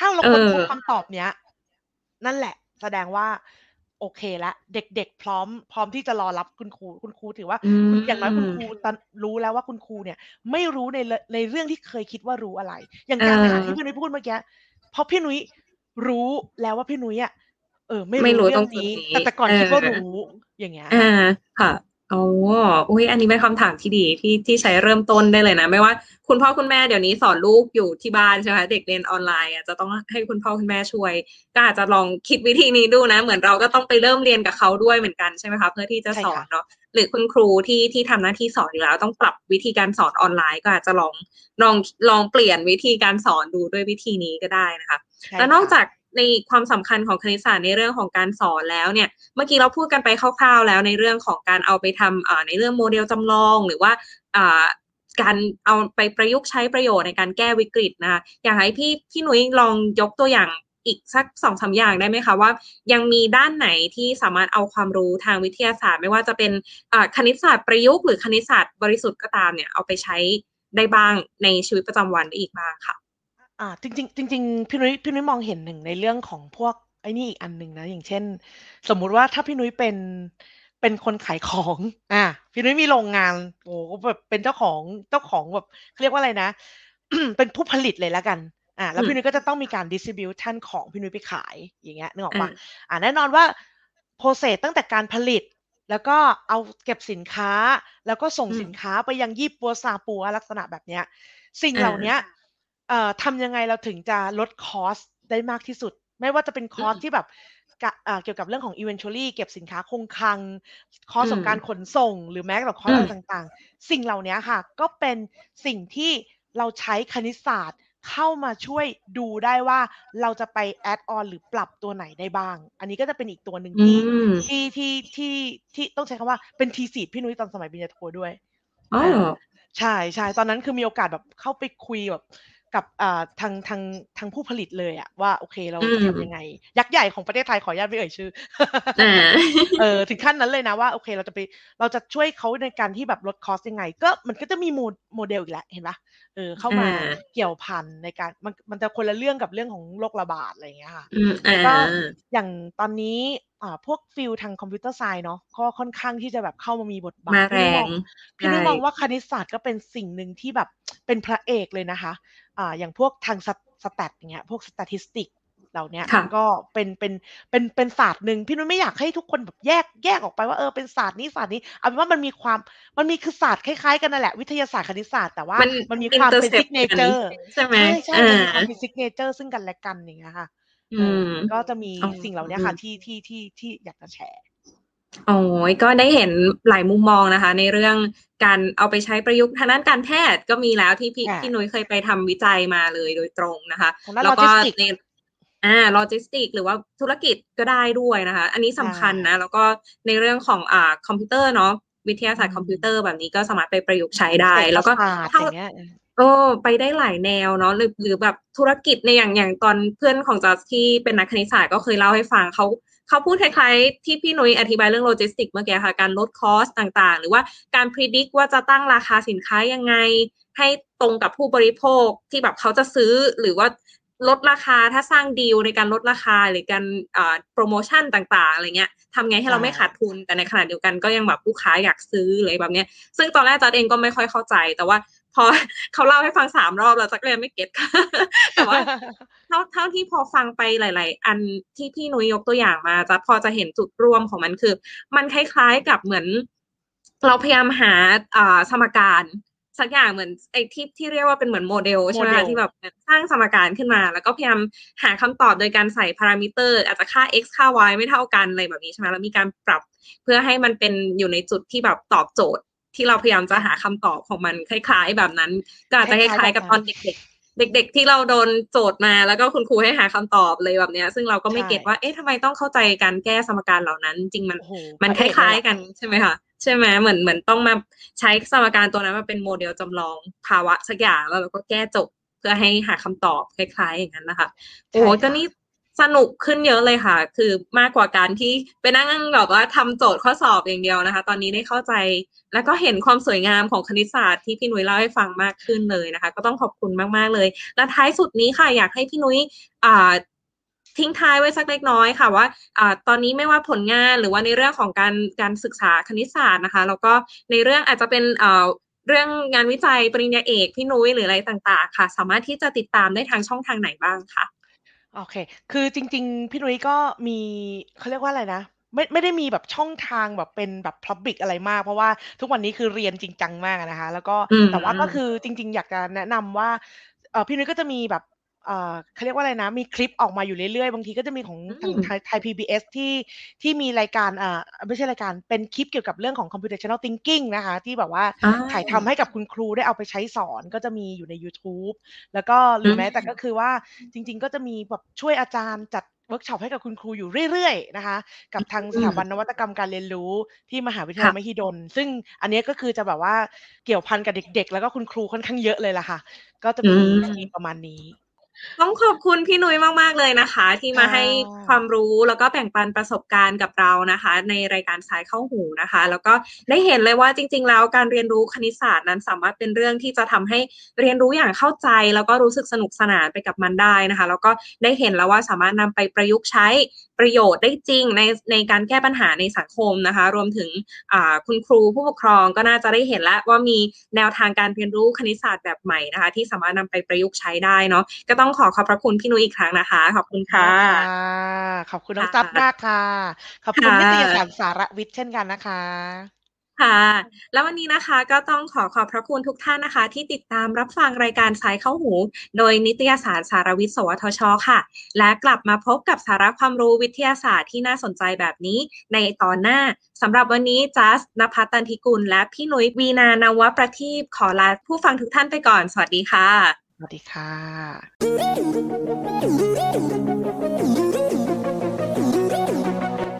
ถ้าเราค้นพบคำตอบเนี้ยนั่นแหละแสดงว่าโอเคละเด็กๆพร้อมที่จะรอรับคุณครูถือว่าอย่างน้อยคุณครูรู้แล้วว่าคุณครูเนี่ยไม่รู้ในเรื่องที่เคยคิดว่ารู้อะไรอย่างการที่พี่นุ้ยพูดเมื่อกี้เพราะพี่นุ้ยรู้แล้วว่าพี่นุ้ยอ่ะไม่รู้เรื่องนี้แต่ก่อนคิดว่ารู้อย่างเงี้ยค่ะอ๋ออุ้ยอันนี้เป็นคำถามที่ดีที่ใช้เริ่มต้นได้เลยนะไม่ว่าคุณพ่อคุณแม่เดี๋ยวนี้สอนลูกอยู่ที่บ้านใช่ไหมเด็กเรียนออนไลน์จะต้องให้คุณพ่อคุณแม่ช่วยก็อาจจะลองคิดวิธีนี้ดูนะเหมือนเราก็ต้องไปเริ่มเรียนกับเขาด้วยเหมือนกันใช่ไหมคะเพื่อที่จะสอนเนาะหรือคุณครูที่ทำหน้าที่สอนอยู่แล้วต้องปรับวิธีการสอนออนไลน์ก็อาจจะลองเปลี่ยนวิธีการสอนดูด้วยวิธีนี้ก็ได้นะคะและนอกจากในความสำคัญของคณิตศาสตร์ในเรื่องของการสอนแล้วเนี่ยเมื่อกี้เราพูดกันไปคร่าวๆแล้วในเรื่องของการเอาไปทำในเรื่องโมเดลจำลองหรือว่าการเอาไปประยุกต์ใช้ประโยชน์ในการแก้วิกฤตนะคะอยากให้พี่หนุ่ยลองยกตัวอย่างอีกสัก 2-3 อย่างได้ไหมคะว่ายังมีด้านไหนที่สามารถเอาความรู้ทางวิทยาศาสตร์ไม่ว่าจะเป็นคณิตศาสตร์ประยุกต์หรือคณิตศาสตร์บริสุทธิ์ก็ตามเนี่ยเอาไปใช้ได้บ้างในชีวิตประจำวันอีกบ้างค่ะจริงพี่นุ้ยมองเห็นหนึ่งในเรื่องของพวกไอ้นี่อีกอันหนึ่งนะอย่างเช่นสมมุติว่าถ้าพี่นุ้ยเป็นคนขายของพี่นุ้ยมีโรงงานโอ้แบบเป็นเจ้าของแบบเรียกว่าอะไรนะ เป็นผู้ผลิตเลยละกันแล้วพี่นุ้ยก็จะต้องมีการดิสทริบิวชั่นของพี่นุ้ยไปขายอย่างเงี้ยนึกออกป่ะแน่นอนว่าโปรเซสตั้งแต่การผลิตแล้วก็เอาเก็บสินค้าแล้วก็ส่งสินค้าไปยังญี่ปุ่นซาปัวลักษณะแบบเนี้ยสิ่งเหล่านี้ทำยังไงเราถึงจะลดคอสได้มากที่สุดไม่ว่าจะเป็นคอสที่แบบเกี่ยวกับเรื่องของ inventory เก็บสินค้าคงคลังคอสของการขนส่งหรือแม้แต่คอสต่างๆสิ่งเหล่านี้ค่ะก็เป็นสิ่งที่เราใช้คณิตศาสตร์เข้ามาช่วยดูได้ว่าเราจะไปแอดออนหรือปรับตัวไหนได้บ้างอันนี้ก็จะเป็นอีกตัวหนึ่งที่ต้องใช้คำว่าเป็นทีสิทธิ์พี่นุ้ยตอนสมัยปริญญาโทด้วยใช่ใช่ตอนนั้นคือมีโอกาสแบบเข้าไปคุยแบบกับทางผู้ผลิตเลยอะว่าโอเคเราจะทำยังไงยักษ์ใหญ่ของประเทศไทยขออนุญาตไม่เอ่ยชื่อ ถึงขั้นนั้นเลยนะว่าโอเคเราจะช่วยเขาในการที่แบบลดคอสยังไงก็มันก็จะมีโมเดลอีกแล้วเห็นปะเข้ามาเกี่ยวพันในการมันจะคนละเรื่องกับเรื่องของโรคระบาดอะไรอย่างเงี้ยค่ะแล้วก็อย่างตอนนี้พวกฟิลทางคอมพิวเตอร์ไซน์เนาะก็ค่อนข้างที่จะแบบเข้ามามีบทบาทมาแรงพี่มองว่าคณิตศาสตร์ก็เป็นสิ่งหนึ่งที่แบบเป็นพระเอกเลยนะคะอย่างพวกทางสแตทอย่างเงี้ยพวกสแตทิสติกเหล่านี้ก็เป็นศาสตร์หนึ่งพี่นุ้ยไม่อยากให้ทุกคนแบบแยกออกไปว่าเป็นศาสตร์นี้ศาสตร์นี้เอาเป็นว่ามันมีความมันมีคือศาสตร์คล้ายๆกันนั่นแหละวิทยาศาสตร์คณิตศาสตร์แต่ว่ามันมีความเป็นซิกเนเจอร์ใช่ไหมใช่ความเป็นซิกเนเจอร์ซึ่งกันและกันอย่างเงี้ยค่ะก็จะมีสิ่งเหล่านี้ค่ะที่อยากจะแชร์โอ้ยก็ได้เห็นหลายมุมมองนะคะในเรื่องการเอาไปใช้ประยุกต์ทางด้านการแพทย์ก็มีแล้วที่พี่นุ้ยเคยไปทำวิจัยมาเลยโดยตรงนะคะแล้วก็ โลจิสติกหรือว่าธุรกิจก็ได้ด้วยนะคะอันนี้สำคัญนะแล้วก็ในเรื่องของคอมพิวเตอร์เนาะวิทยาศาสตร์คอมพิวเตอร์แบบนี้ก็สามารถไปประยุกต์ใช้ได้แล้วก็ถ้าไปได้หลายแนวเนาะหรือแบบธุรกิจในอย่างตอนเพื่อนของจัสที่เป็นนักคณิตศาสตร์ก็เคยเล่าให้ฟังเขาพูดคล้ายๆที่พี่นุ้ยอธิบายเรื่องโลจิสติกเมื่อกี้ค่ะการลดคอสต่างๆหรือว่าการพรีดิกว่าจะตั้งราคาสินค้ายังไงให้ตรงกับผู้บริโภคที่แบบเขาจะซื้อหรือว่าลดราคาถ้าสร้างดีลในการลดราคาหรือการโปรโมชั่นต่างๆอะไรเงี้ยทำไงให้เราไม่ขาดทุนแต่ในขณะเดียวกันก็ยังแบบลูกค้าอยากซื้ออะไรแบบเนี้ยซึ่งตอนแรกจัสเองก็ไม่ค่อยเข้าใจแต่ว่าพอเขาเล่าให้ฟัง3รอบแล้วจัสก็ยังไม่เก็ตค่ะแต่ว่าเท่าที่พอฟังไปหลายๆอันที่พี่นุ้ยยกตัวอย่างมาจัสพอจะเห็นจุดร่วมของมันคือมันคล้ายๆกับเหมือนเราพยายามหาสมการสักอย่างเหมือนไอ้ที่เรียกว่าเป็นเหมือนโมเดลใช่ไหมคะที่แบบสร้างสมการขึ้นมาแล้วก็พยายามหาคำตอบโดยการใส่พารามิเตอร์อาจจะค่า x ค่า y ไม่เท่ากันอะไรแบบนี้ใช่ไหมแล้วมีการปรับเพื่อให้มันเป็นอยู่ในจุดที่แบบตอบโจทย์ที่เราพยายามจะหาคำตอบของมันคล้ายๆแบบนั้นก็อาจจะคล้ายๆกับตอนเด็กๆที่เราโดนโจทย์มาแล้วก็คุณครูให้หาคำตอบเลยแบบนี้ซึ่งเราก็ไม่เก็ตว่าเอ๊ะทำไมต้องเข้าใจการแก้สมการเหล่านั้นจริงมันคล้ายๆกันใช่ไหมคะใช่ไหมเหมือนต้องมาใช้สมการตัวนั้นมาเป็นโมเดลจำลองภาวะสักอย่างแล้วเราก็แก้จบเพื่อให้หาคำตอบคล้ายๆอย่างนั้นนะคะโอ้โหตอนนี้สนุกขึ้นเยอะเลยค่ะคือมากกว่าการที่ไปนั่งแบบว่าทำโจทย์ข้อสอบอย่างเดียวนะคะตอนนี้ได้เข้าใจแล้วก็เห็นความสวยงามของคณิตศาสตร์ที่พี่นุ้ยเล่าให้ฟังมากขึ้นเลยนะคะก็ต้องขอบคุณมากๆเลยและท้ายสุดนี้ค่ะอยากให้พี่นุ้ยทิ้งท้ายไว้สักเล็กน้อยค่ะว่าตอนนี้ไม่ว่าผลงานหรือว่าในเรื่องของการศึกษาคณิตศาสตร์นะคะแล้วก็ในเรื่องอาจจะเป็นเรื่องงานวิจัยปริญญาเอกพี่นุ้ยหรืออะไรต่างๆค่ะสามารถที่จะติดตามได้ทางช่องทางไหนบ้างค่ะโอเคคือจริงๆพี่นุ้ยก็มีเขาเรียกว่าอะไรนะไม่ได้มีแบบช่องทางแบบเป็นแบบ public อะไรมากเพราะว่าทุกวันนี้คือเรียนจริงจังมากนะคะแล้วก็แต่ว่าก็คือจริงๆอยากจะแนะนำว่าพี่นุ้ยก็จะมีแบบเขาเรียกว่าอะไรนะมีคลิปออกมาอยู่เรื่อยๆบางทีก็จะมีของไทย PBS ที่มีรายการไม่ใช่รายการเป็นคลิปเกี่ยวกับเรื่องของ computational thinking นะคะที่แบบว่าถ่ายทำให้กับคุณครูได้เอาไปใช้สอนก็จะมีอยู่ใน YouTube แล้วก็หรือแม้แต่ก็คือว่าจริงๆก็จะมีแบบช่วยอาจารย์จัดเวิร์กช็อปให้กับคุณครูอยู่เรื่อยๆนะคะกับทางสถาบันนวัตกรรมการเรียนรู้ที่มหาวิทยาลัยมหิดลซึ่งอันนี้ก็คือจะแบบว่าเกี่ยวพันกับเด็กๆแล้วก็คุณครูค่อนข้างเยอะเลยล่ะค่ะก็จะมีประมาณนี้ต้องขอบคุณพี่นุ้ยมากๆเลยนะคะที่มาให้ความรู้แล้วก็แบ่งปันประสบการณ์กับเรานะคะในรายการสายเข้าหูนะคะแล้วก็ได้เห็นเลยว่าจริงๆแล้วการเรียนรู้คณิตศาสตร์นั้นสามารถเป็นเรื่องที่จะทำให้เรียนรู้อย่างเข้าใจแล้วก็รู้สึกสนุกสนานไปกับมันได้นะคะแล้วก็ได้เห็นแล้วว่าสามารถนำไปประยุกต์ใช้ประโยชน์ได้จริงในการแก้ปัญหาในสังคมนะคะรวมถึงคุณครูผู้ปกครองก็น่าจะได้เห็นแล้วว่ามีแนวทางการเรียนรู้คณิตศาสตร์แบบใหม่นะคะที่สามารถนำไปประยุกต์ใช้ได้เนาะก็ต้องขอขอบพระคุณพี่นุ้ยอีกครั้งนะคะขอบคุณค่ะขอบคุณน้องจับมากค่ะขอบคุณนิตยสารสารวิทย์เช่นกันนะคะค่ะแล้ววันนี้นะคะก็ต้องขอบพระคุณทุกท่านนะคะที่ติดตามรับฟังรายการสายเข้าหูโดยนิตยสารสารวิทย์สวทช.ค่ะและกลับมาพบกับสาระความรู้วิทยาศาสตร์ที่น่าสนใจแบบนี้ในตอนหน้าสำหรับวันนี้จัสณภัทร ตันธิกุลและพี่นุ้ยวีนานวประทีปขอลาผู้ฟังทุกท่านไปก่อนสวัสดีค่ะสวัสดีค่ะ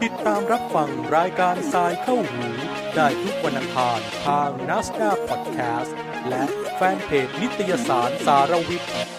ติดตามรับฟังรายการสายเข้าหูได้ทุกวันอังคารทาง NASDAQ Podcast และแฟนเพจนิตยสารสารวิทย์